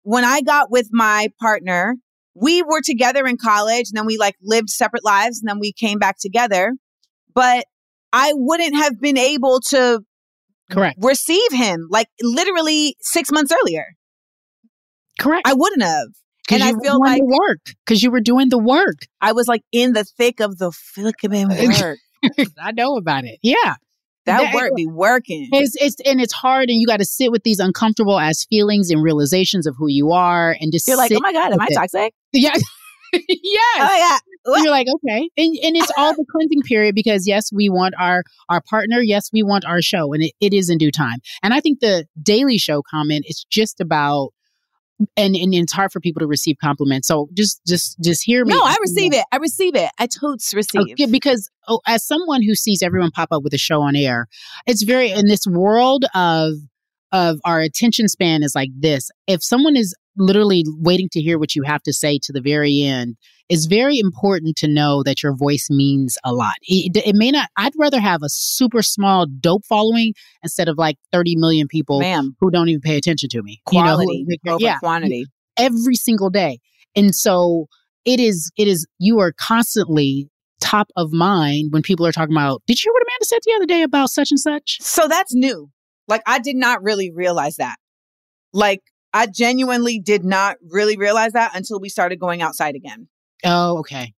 when I got with my partner, we were together in college and then we like lived separate lives and then we came back together. But I wouldn't have been able to receive him like literally 6 months earlier. Correct. I wouldn't have. And I feel like because you were doing the work. I was like in the thick of the work. I know about it. Yeah. That work be working. It's hard and you got to sit with these uncomfortable ass feelings and realizations of who you are and just you're like, oh my God, am I toxic? Yeah. Yes. Oh yeah. You're like, okay. And it's all the cleansing period because yes, we want our partner. Yes, we want our show. And it is in due time. And I think the Daily Show comment is just about, and it's hard for people to receive compliments. So just hear me. No, I receive it. I receive it. I totes receive. Okay, because as someone who sees everyone pop up with a show on air, it's very, in this world of our attention span is like this. If someone is literally waiting to hear what you have to say to the very end, it's very important to know that your voice means a lot. It may not, I'd rather have a super small dope following instead of like 30 million people who don't even pay attention to me. Quality over quantity. Every single day. And so it is, you are constantly top of mind when people are talking about, did you hear what Amanda said the other day about such and such? So that's new. Like, I did not really realize that. Like, I genuinely did not really realize that until we started going outside again. Oh, okay.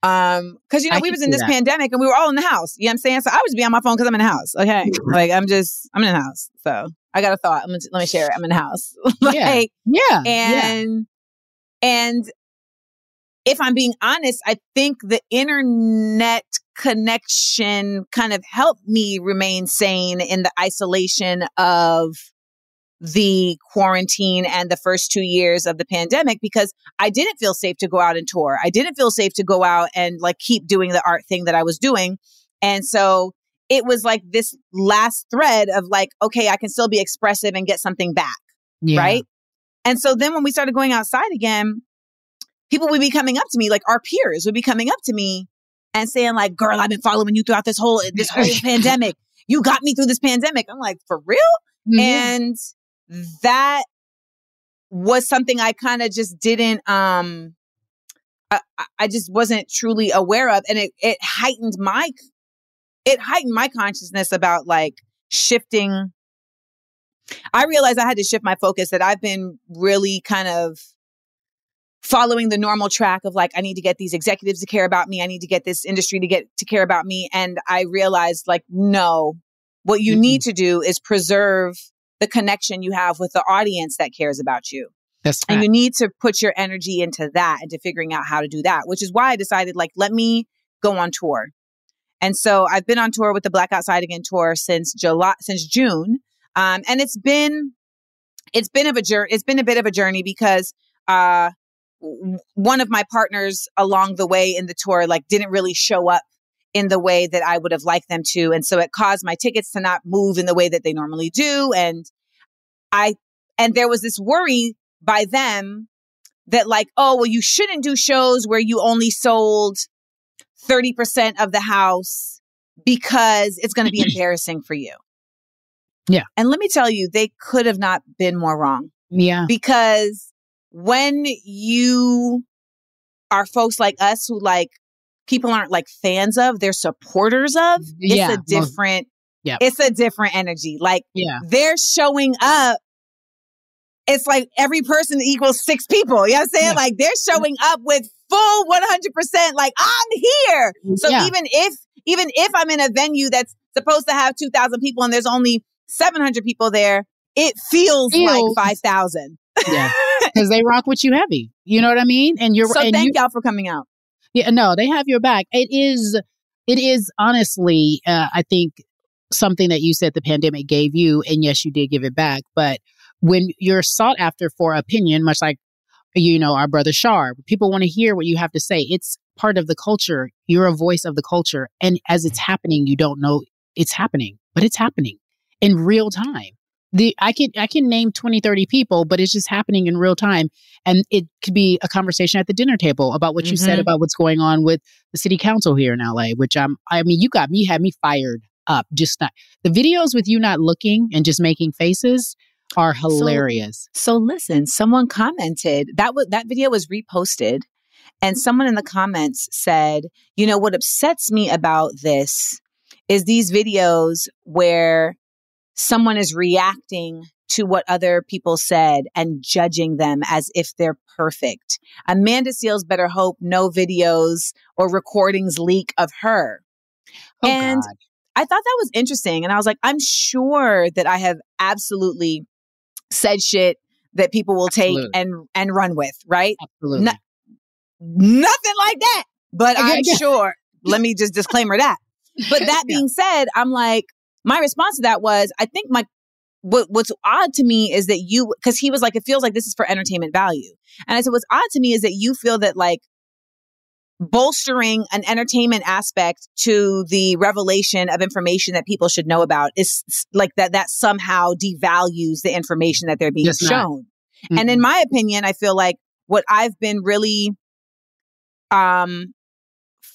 Because, you know, we was in this pandemic and we were all in the house. You know what I'm saying? So I would just be on my phone because I'm in the house. Okay. Like, I'm in the house. So I got a thought. Let me share it. I'm in the house. Like, yeah. And if I'm being honest, I think the internet connection kind of helped me remain sane in the isolation of the quarantine and the first 2 years of the pandemic, because I didn't feel safe to go out and tour. I didn't feel safe to go out and like keep doing the art thing that I was doing. And so it was like this last thread of like, okay, I can still be expressive and get something back. Yeah. Right. And so then when we started going outside again, people would be coming up to me, like our peers would be coming up to me and saying like, girl, I've been following you throughout this whole pandemic. You got me through this pandemic. I'm like, for real? Mm-hmm. And that was something I kind of just didn't, I just wasn't truly aware of. And it heightened my consciousness about like shifting. I realized I had to shift my focus, that I've been really kind of following the normal track of like, I need to get these executives to care about me. I need to get this industry to care about me. And I realized like, no, what you mm-hmm. need to do is preserve the connection you have with the audience that cares about you. That's right. And you need to put your energy into that and to figuring out how to do that, which is why I decided, like, let me go on tour. And so I've been on tour with the Black Outside Again tour since June. And it's been a bit of a journey because one of my partners along the way in the tour, like, didn't really show up in the way that I would have liked them to. And so it caused my tickets to not move in the way that they normally do. And there was this worry by them that like, oh, well, you shouldn't do shows where you only sold 30% of the house because it's going to be embarrassing for you. Yeah. And let me tell you, they could have not been more wrong. Yeah. Because when you are folks like us who like, people aren't like fans of, they're supporters of, it's a different energy. Like they're showing up. It's like every person equals six people. You know what I'm saying? Yeah. Like they're showing up with full 100%, like I'm here. So even if I'm in a venue that's supposed to have 2,000 people and there's only 700 people there, it feels like 5,000. Yeah. Cause they rock with you heavy. You know what I mean? And thank y'all for coming out. Yeah, no, they have your back. It is honestly, I think something that you said the pandemic gave you, and yes, you did give it back. But when you're sought after for opinion, much like, you know, our brother Shar, people want to hear what you have to say. It's part of the culture. You're a voice of the culture. And as it's happening, you don't know it's happening, but it's happening in real time. I can name 20, 30 people, but it's just happening in real time. And it could be a conversation at the dinner table about what you said about what's going on with the city council here in LA, which you had me fired up. Just not the videos with you not looking and just making faces are hilarious. So listen, someone commented that video was reposted and someone in the comments said, you know, what upsets me about this is these videos where someone is reacting to what other people said and judging them as if they're perfect. Amanda Seales better hope no videos or recordings leak of her. Oh, and God. I thought that was interesting. And I was like, I'm sure that I have absolutely said shit that people will take and run with, right? Absolutely. Nothing like that. But I'm sure, let me just disclaimer that. But that being said, I'm like, my response to that was, I think my, what's odd to me is that you, because he was like, it feels like this is for entertainment value. And I said, what's odd to me is that you feel that like bolstering an entertainment aspect to the revelation of information that people should know about is like that somehow devalues the information that they're being shown. Mm-hmm. And in my opinion, I feel like what I've been really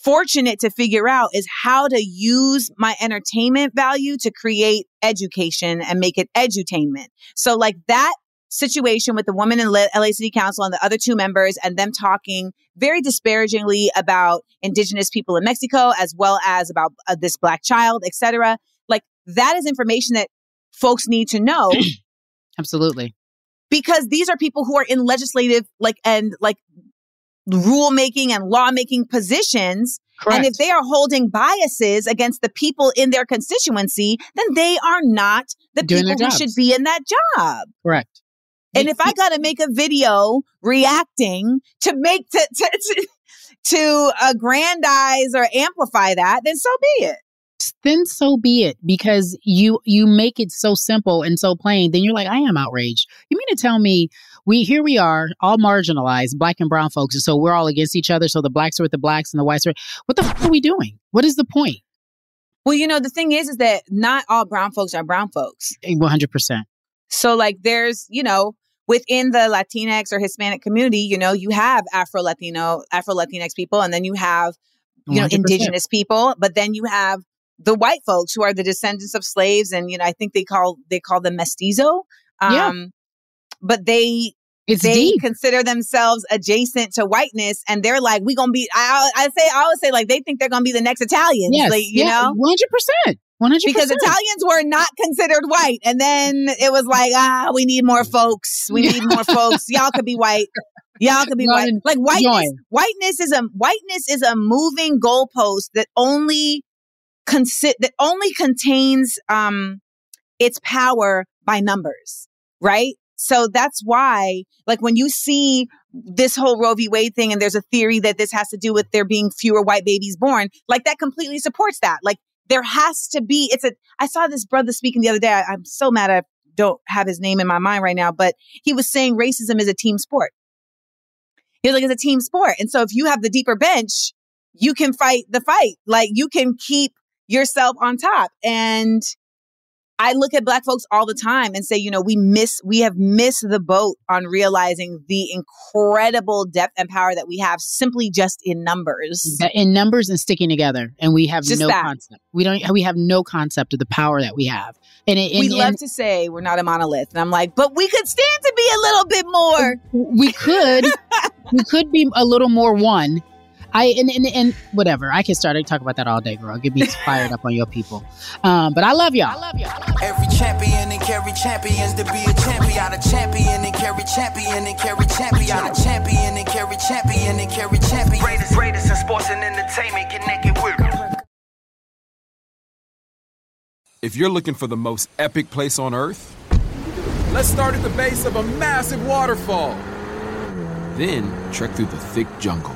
fortunate to figure out is how to use my entertainment value to create education and make it edutainment. So like that situation with the woman in LA City Council and the other two members and them talking very disparagingly about indigenous people in Mexico, as well as about this black child, et cetera. Like that is information that folks need to know. Absolutely. Because these are people who are in legislative and rulemaking and lawmaking positions. Correct. And if they are holding biases against the people in their constituency, then they are not the people who should be in that job. Correct. And if I got to make a video reacting to make to aggrandize or amplify that, then so be it. Then so be it, because you make it so simple and so plain. Then you're like, I am outraged. You mean to tell me we are all marginalized, black and brown folks, and so we're all against each other. So the blacks are with the blacks and the whites are. What the fuck are we doing? What is the point? Well, you know, the thing is that not all brown folks are brown folks. 100%. So like there's, you know, within the Latinx or Hispanic community, you know, you have Afro-Latinx people, and then you have, you 100%. Know, indigenous people, but then you have the white folks who are the descendants of slaves. And, you know, I think they call them mestizo. But they consider themselves adjacent to whiteness, and they're like, we gonna be, I always say like, they think they're gonna be the next Italians. Yes, like, you know, 100%. 100%. Because Italians were not considered white. And then it was like, we need more folks. We need more folks. Y'all could be white. Y'all could be white. Like whiteness is a moving goalpost that only contains its power by numbers, right? So that's why, like, when you see this whole Roe v. Wade thing, and there's a theory that this has to do with there being fewer white babies born, like that completely supports that. Like, there has to be, I saw this brother speaking the other day. I'm so mad I don't have his name in my mind right now, but he was saying racism is a team sport. He was like, it's a team sport. And so if you have the deeper bench, you can fight the fight. Like, you can keep yourself on top. And I look at black folks all the time and say, you know, we have missed the boat on realizing the incredible depth and power that we have simply just in numbers. In numbers and sticking together. And we have just no concept. We have no concept of the power that we have. And we love to say we're not a monolith. And I'm like, but we could stand to be a little bit more. We could. We could be a little more one. And whatever. I can start to talk about that all day, girl. Get me fired up on your people. But I love y'all. Every champion and Cari Champions to be a champion. A champion and Cari Champion and Cari Champion. A champion and Cari Champion and Cari Champion. Greatest in sports and entertainment. Connected with. If you're looking for the most epic place on earth, let's start at the base of a massive waterfall. Then trek through the thick jungle.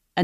a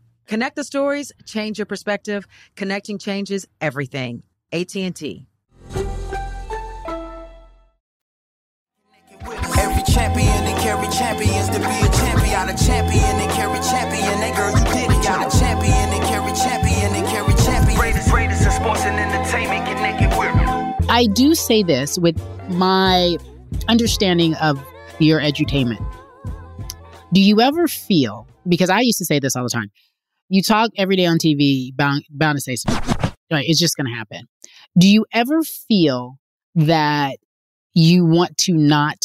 Connect the stories, change your perspective. Connecting changes everything. AT&T. Every champion and carry champions to be a champion. A champion and carry champion. That girl, you did it. Got a champion and carry champion and carry champion. Greatest in sports and entertainment. Get naked with. I do say this with my understanding of your edutainment. Do you ever feel, because I used to say this all the time, you talk every day on TV, bound to say something. Right? It's just going to happen. Do you ever feel that you want to not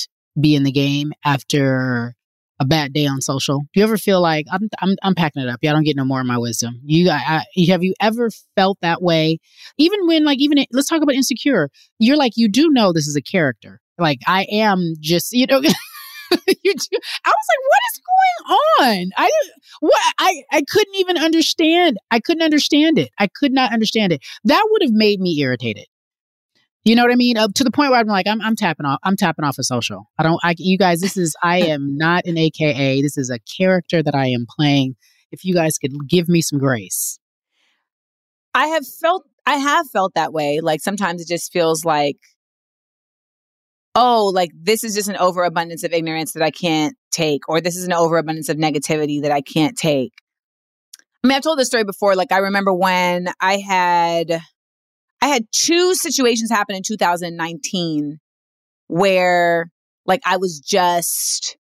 be in the game after a bad day on social? Do you ever feel like I'm packing it up? Y'all don't get no more of my wisdom. Have you ever felt that way? Even when let's talk about Insecure. You're like, you do know this is a character. Like, I am just, you know. I was like, what is going on? I couldn't even understand. I couldn't understand it. I could not understand it. That would have made me irritated. You know what I mean? Up to the point where I'm like, I'm tapping off a social. I am not an AKA. This is a character that I am playing. If you guys could give me some grace. I have felt that way. Like, sometimes it just feels like, oh, like, this is just an overabundance of ignorance that I can't take, or this is an overabundance of negativity that I can't take. I mean, I've told this story before. Like, I remember when I had two situations happen in 2019 where, like, I was just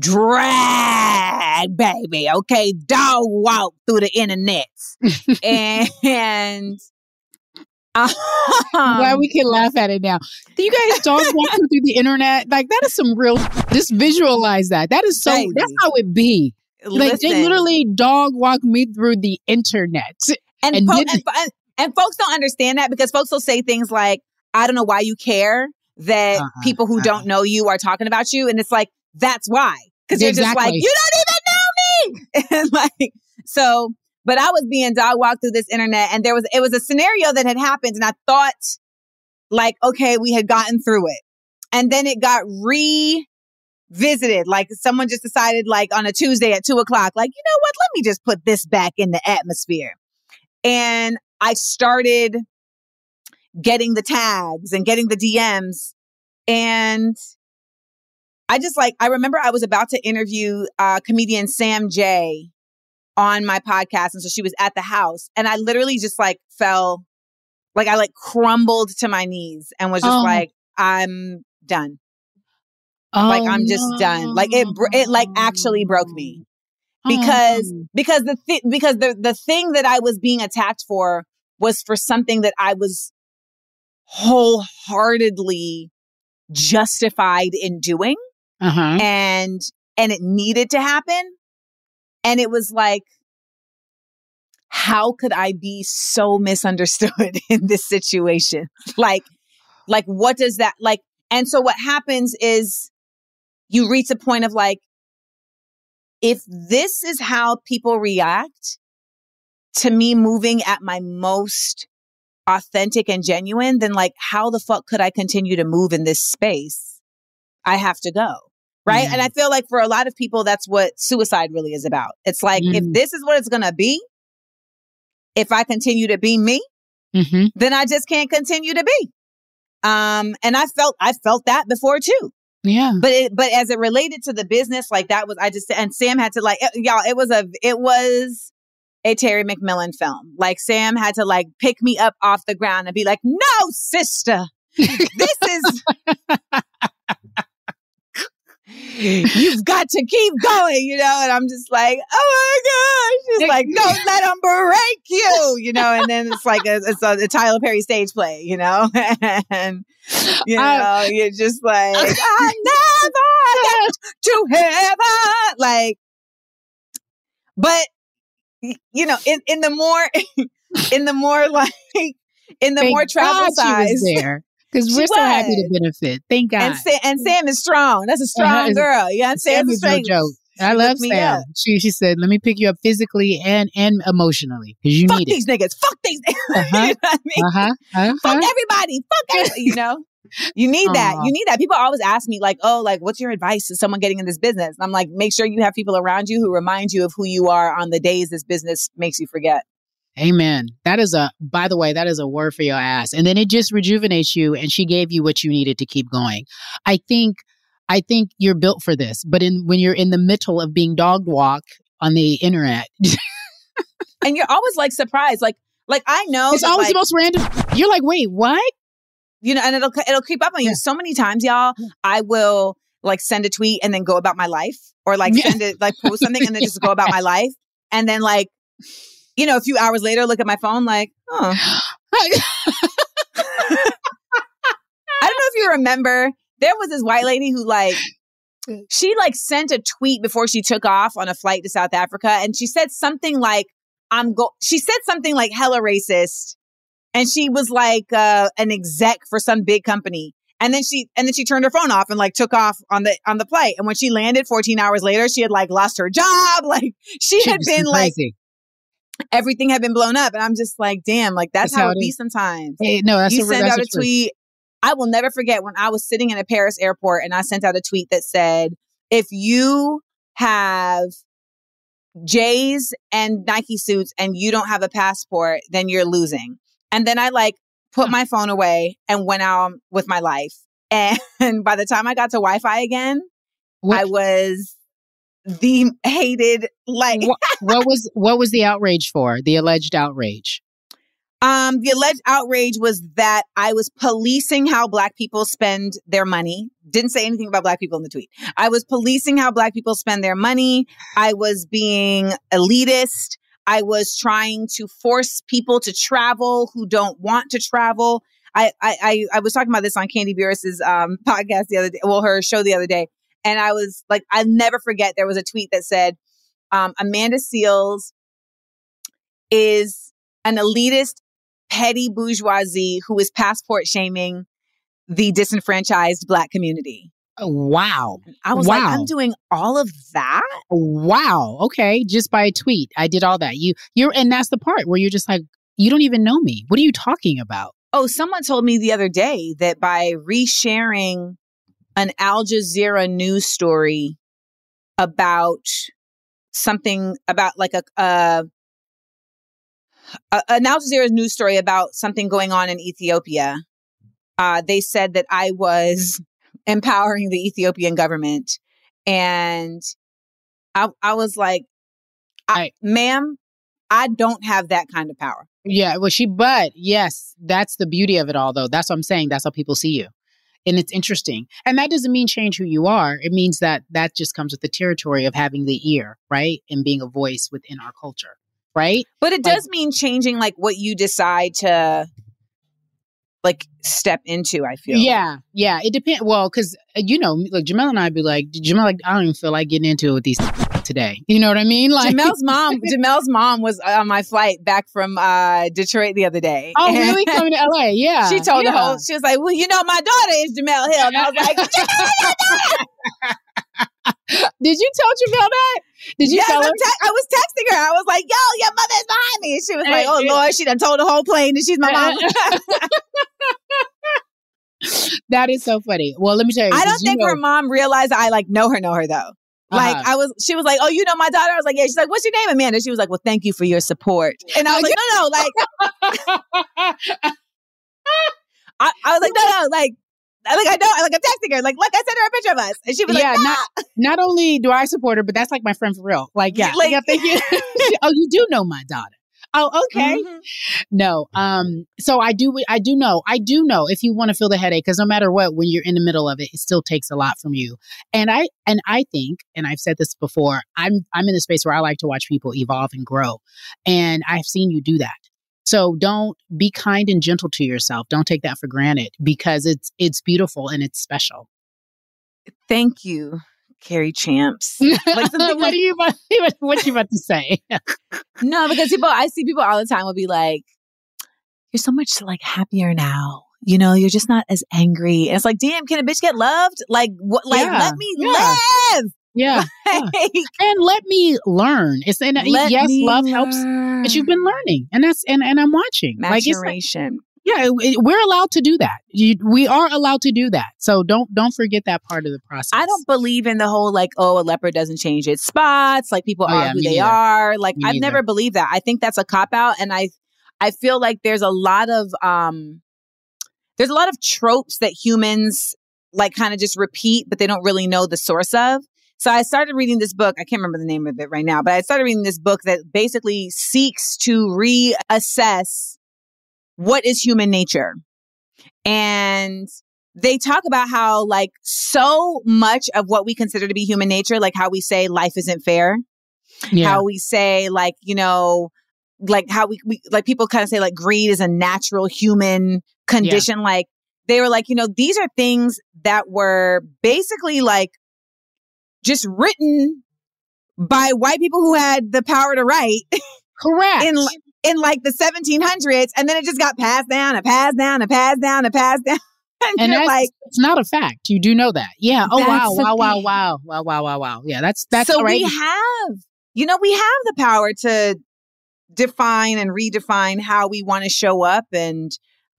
dragged, baby, okay, dog walk through the internet. And glad we can laugh at it now. You guys dog walking through the internet, like, that is some real. Just visualize that. That is so. Baby. That's how it be. Like, they literally dog walk me through the internet, and folks don't understand that, because folks will say things like, "I don't know why you care that people who don't know you are talking about you," and it's like, that's why, because you're exactly. Just like, you don't even know me, and like so. But I was being dog walked through this internet, and it was a scenario that had happened, and I thought, like, okay, we had gotten through it. And then it got revisited. Like, someone just decided, like, on a Tuesday at 2:00, like, you know what? Let me just put this back in the atmosphere. And I started getting the tags and getting the DMs. And I just, like, I remember I was about to interview comedian Sam Jay on my podcast. And so she was at the house, and I literally just, like, fell, like, I, like, crumbled to my knees and was just like, I'm done. Oh, like, I'm just done. Like, it like actually broke me because the thing that I was being attacked for was for something that I was wholeheartedly justified in doing. Uh-huh. And it needed to happen. And it was like, how could I be so misunderstood in this situation? Like, what does that, like, and so what happens is you reach a point of, like, if this is how people react to me moving at my most authentic and genuine, then, like, how the fuck could I continue to move in this space? I have to go. Right. Mm-hmm. And I feel like for a lot of people, that's what suicide really is about. It's like, mm-hmm. if this is what it's going to be, if I continue to be me, mm-hmm. then I just can't continue to be. And I felt that before, too. Yeah. But as it related to the business, like, that was, and Sam had to, like, y'all, it was a Terry McMillan film. Like Sam had to like pick me up off the ground and be like, no, sister, this is... You've got to keep going, you know? And I'm just like, oh my gosh. She's like, don't let them break you, you know? And then it's like a Tyler Perry stage play, you know? And, you know, you're just like, I never get to heaven. Like, but, you know, in the more travel size. There. Because we're so happy to benefit. Thank God. And Sam is strong. That's a strong girl. Yeah, Sam is no joke. I love Sam. She said, let me pick you up physically and emotionally. Because you need it. Fuck these niggas. Fuck these niggas. You know what I mean? Fuck everybody. Fuck everybody. You know? You need that. You need that. People always ask me like, oh, like, what's your advice to someone getting in this business? And I'm like, make sure you have people around you who remind you of who you are on the days this business makes you forget. Amen. By the way, that is a word for your ass. And then it just rejuvenates you and she gave you what you needed to keep going. I think you're built for this, but when you're in the middle of being dog walked on the internet. And you're always like surprised. Like I know. It's always like, the most random. You're like, wait, what? You know, and it'll creep up on you so many times, y'all. I will like send a tweet and then go about my life or like send it, like post something and then just go about my life. And then like, you know, a few hours later, look at my phone like, oh. I don't know if you remember, there was this white lady who like, she like sent a tweet before she took off on a flight to South Africa. And she said something like, she said something like hella racist. And she was like an exec for some big company. And then she turned her phone off and like took off on the flight. And when she landed 14 hours later, she had like lost her job. Like she had been like, everything had been blown up. And I'm just like, damn, like that's how it be sometimes. Hey, no, that's you send out a tweet. I will never forget when I was sitting in a Paris airport and I sent out a tweet that said, if you have J's and Nike suits and you don't have a passport, then you're losing. And then I like put my phone away and went out with my life. And by the time I got to Wi-Fi again, I was... the hated, like what was the outrage for? The alleged outrage. The alleged outrage was that I was policing how Black people spend their money. Didn't say anything about Black people in the tweet. I was policing how Black people spend their money. I was being elitist. I was trying to force people to travel who don't want to travel. I was talking about this on Candy Burris's podcast the other day. Well, her show the other day. And I was like, I'll never forget, there was a tweet that said, Amanda Seales is an elitist, petty bourgeoisie who is passport shaming the disenfranchised Black community. Wow. I was like, I'm doing all of that? Wow. Okay. Just by a tweet. I did all that. And that's the part where you're just like, you don't even know me. What are you talking about? Oh, someone told me the other day that by resharing an Al Jazeera news story about something about like an Al Jazeera news story about something going on in Ethiopia. They said that I was empowering the Ethiopian government. And I was like, ma'am, I don't have that kind of power. Yeah, but yes, that's the beauty of it all though. That's what I'm saying. That's how people see you. And it's interesting. And that doesn't mean change who you are. It means that just comes with the territory of having the ear, right? And being a voice within our culture, right? But it does mean changing like what you decide to like step into, I feel. Yeah. It depends. Well, because, you know, like Jamel and I'd be like, Jamel, I don't even feel like getting into it with these today. You know what I mean? Like Jamel's mom was on my flight back from Detroit the other day. Oh, really? Coming to LA? Yeah. She told the whole. She was like, "Well, you know, my daughter is Jamel Hill," and I was like, "Did you tell Jamel that? Did you tell her?" I was texting her. I was like, "Yo, your mother is behind me," and she was like, "Oh Lord, she done told the whole plane that she's my mom." That is so funny. Well, let me tell you. I don't think her mom realized I like know her though. Like she was like, "Oh, you know my daughter?" I was like, "Yeah." She's like, "What's your name, Amanda?" She was like, "Well, thank you for your support." And I was like, "No, no." Like, I was like, "No, no." Like, I'm texting her. Like, look, I sent her a picture of us. And she was not only do I support her, but that's like my friend for real. Like, yeah. Like, thank you. Oh, you do know my daughter. Oh, okay. Mm-hmm. No. So I do know if you want to feel the headache, because no matter what, when you're in the middle of it, it still takes a lot from you. And I think, and I've said this before, I'm in a space where I like to watch people evolve and grow. And I've seen you do that. So don't be kind and gentle to yourself. Don't take that for granted, because it's beautiful and it's special. Thank you, Cari Champs. Like what you about to say? No, because I see people all the time will be like, you're so much like happier now. You know, you're just not as angry. And it's like, damn, can a bitch get loved? Like, what? Like, let me live. Yeah. Like, and let me learn. It's and yes, love helps, but you've been learning, and that's and I'm watching maturation. We're allowed to do that. We are allowed to do that. So don't forget that part of the process. I don't believe in the whole like, oh, a leopard doesn't change its spots. Like people are who they are. Like I've never believed that. I think that's a cop out, and I feel like there's a lot of tropes that humans like kind of just repeat, but they don't really know the source of. So I started reading this book. I can't remember the name of it right now, but I started reading this book that basically seeks to reassess what is human nature. And they talk about how like so much of what we consider to be human nature, like how we say life isn't fair, how we say like, you know, like how we like people kind of say like greed is a natural human condition. Yeah. Like they were like, you know, these are things that were basically like, just written by white people who had the power to write. Correct. In like the 1700s. And then it just got passed down and passed down and passed down and passed down. And that's, like, it's not a fact. You do know that. Yeah. Oh, wow. Wow, wow, wow. Wow, wow, wow, wow. Yeah, that's so right. We have the power to define and redefine how we want to show up. And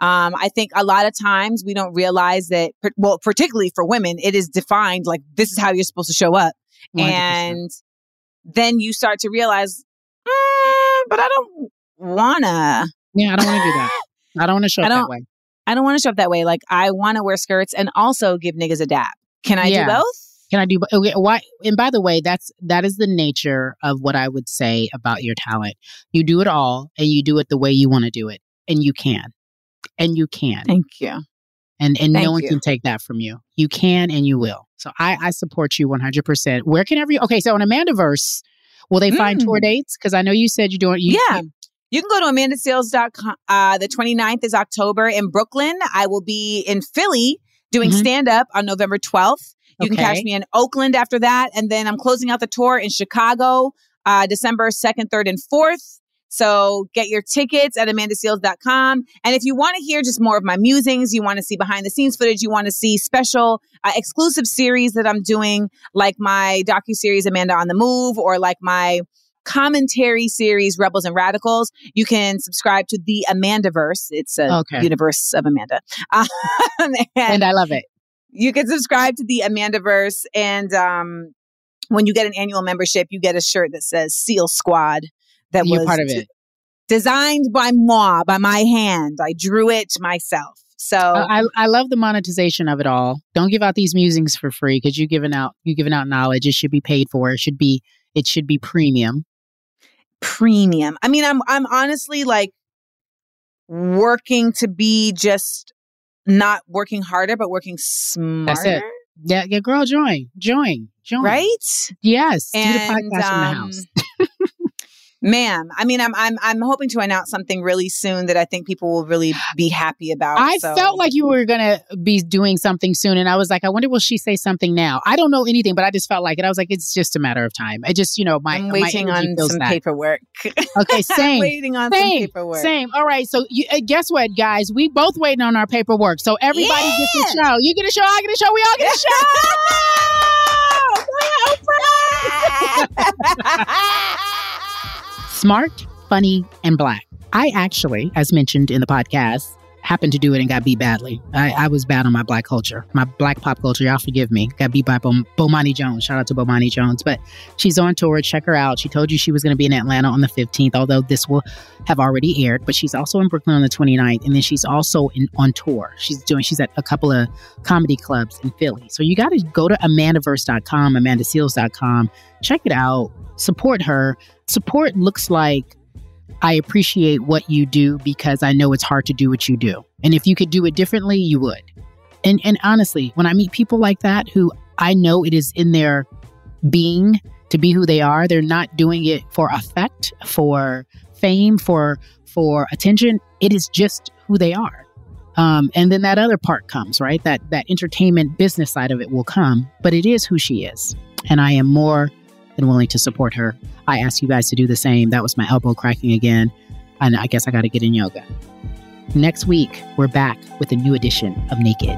I think a lot of times we don't realize that, well, particularly for women, it is defined like this is how you're supposed to show up. 100%. And then you start to realize, but I don't want to. Yeah, I don't want to do that. I don't want to show up that way. I don't want to show up that way. Like, I want to wear skirts and also give niggas a dap. Can I do both? Can I do both? Why? And by the way, that is the nature of what I would say about your talent. You do it all and you do it the way you want to do it. And you can. And you can. Thank you. And no one can take that from you. You can and you will. So I support you 100%. Where can okay, so on Amandaverse, will they find tour dates? Because I know you said you're doing... You can go to AmandaSeales.com. The 29th is October in Brooklyn. I will be in Philly doing stand-up on November 12th. You can catch me in Oakland after that. And then I'm closing out the tour in Chicago, December 2nd, 3rd, and 4th. So get your tickets at AmandaSeales.com. And if you want to hear just more of my musings, you want to see behind the scenes footage, you want to see special exclusive series that I'm doing, like my docuseries, Amanda on the Move, or like my commentary series, Rebels and Radicals, you can subscribe to the Amandaverse. It's a universe of Amanda. And I love it. You can subscribe to the Amandaverse. And when you get an annual membership, you get a shirt that says Seal Squad. That was part of it. Designed by moi, by my hand. I drew it myself. So I love the monetization of it all. Don't give out these musings for free because you're giving out knowledge. It should be paid for. It should be premium. Premium. I mean, I'm honestly like working to be just not working harder, but working smarter. That's it. Yeah, girl, join. Right? Yes. And, do the podcast from the house. Ma'am, I mean, I'm hoping to announce something really soon that I think people will really be happy about. I felt like you were going to be doing something soon. And I was like, I wonder, will she say something now? I don't know anything, but I just felt like it. I was like, it's just a matter of time. I just, you know, I'm waiting on some paperwork. Okay, same. Same. All right. So guess what, guys? We both waiting on our paperwork. So everybody gets a show. You get a show, I get a show, we all get a show. Smart, funny, and Black. I actually, as mentioned in the podcast, happened to do it and got beat badly. I was bad on my Black culture, my Black pop culture. Y'all forgive me. Got beat by Bomani Jones. Shout out to Bomani Jones. But she's on tour. Check her out. She told you she was going to be in Atlanta on the 15th, although this will have already aired. But she's also in Brooklyn on the 29th. And then she's also on tour. She's at a couple of comedy clubs in Philly. So you got to go to Amandaverse.com, AmandaSeales.com. Check it out. Support her. Support looks like I appreciate what you do because I know it's hard to do what you do. And if you could do it differently, you would. And honestly, when I meet people like that who I know it is in their being to be who they are, they're not doing it for effect, for fame, for attention. It is just who they are. And then that other part comes, right? That entertainment business side of it will come, but it is who she is. And I am more than willing to support her. I ask you guys to do the same. That was my elbow cracking again. And I guess I got to get in yoga. Next week, we're back with a new edition of Naked.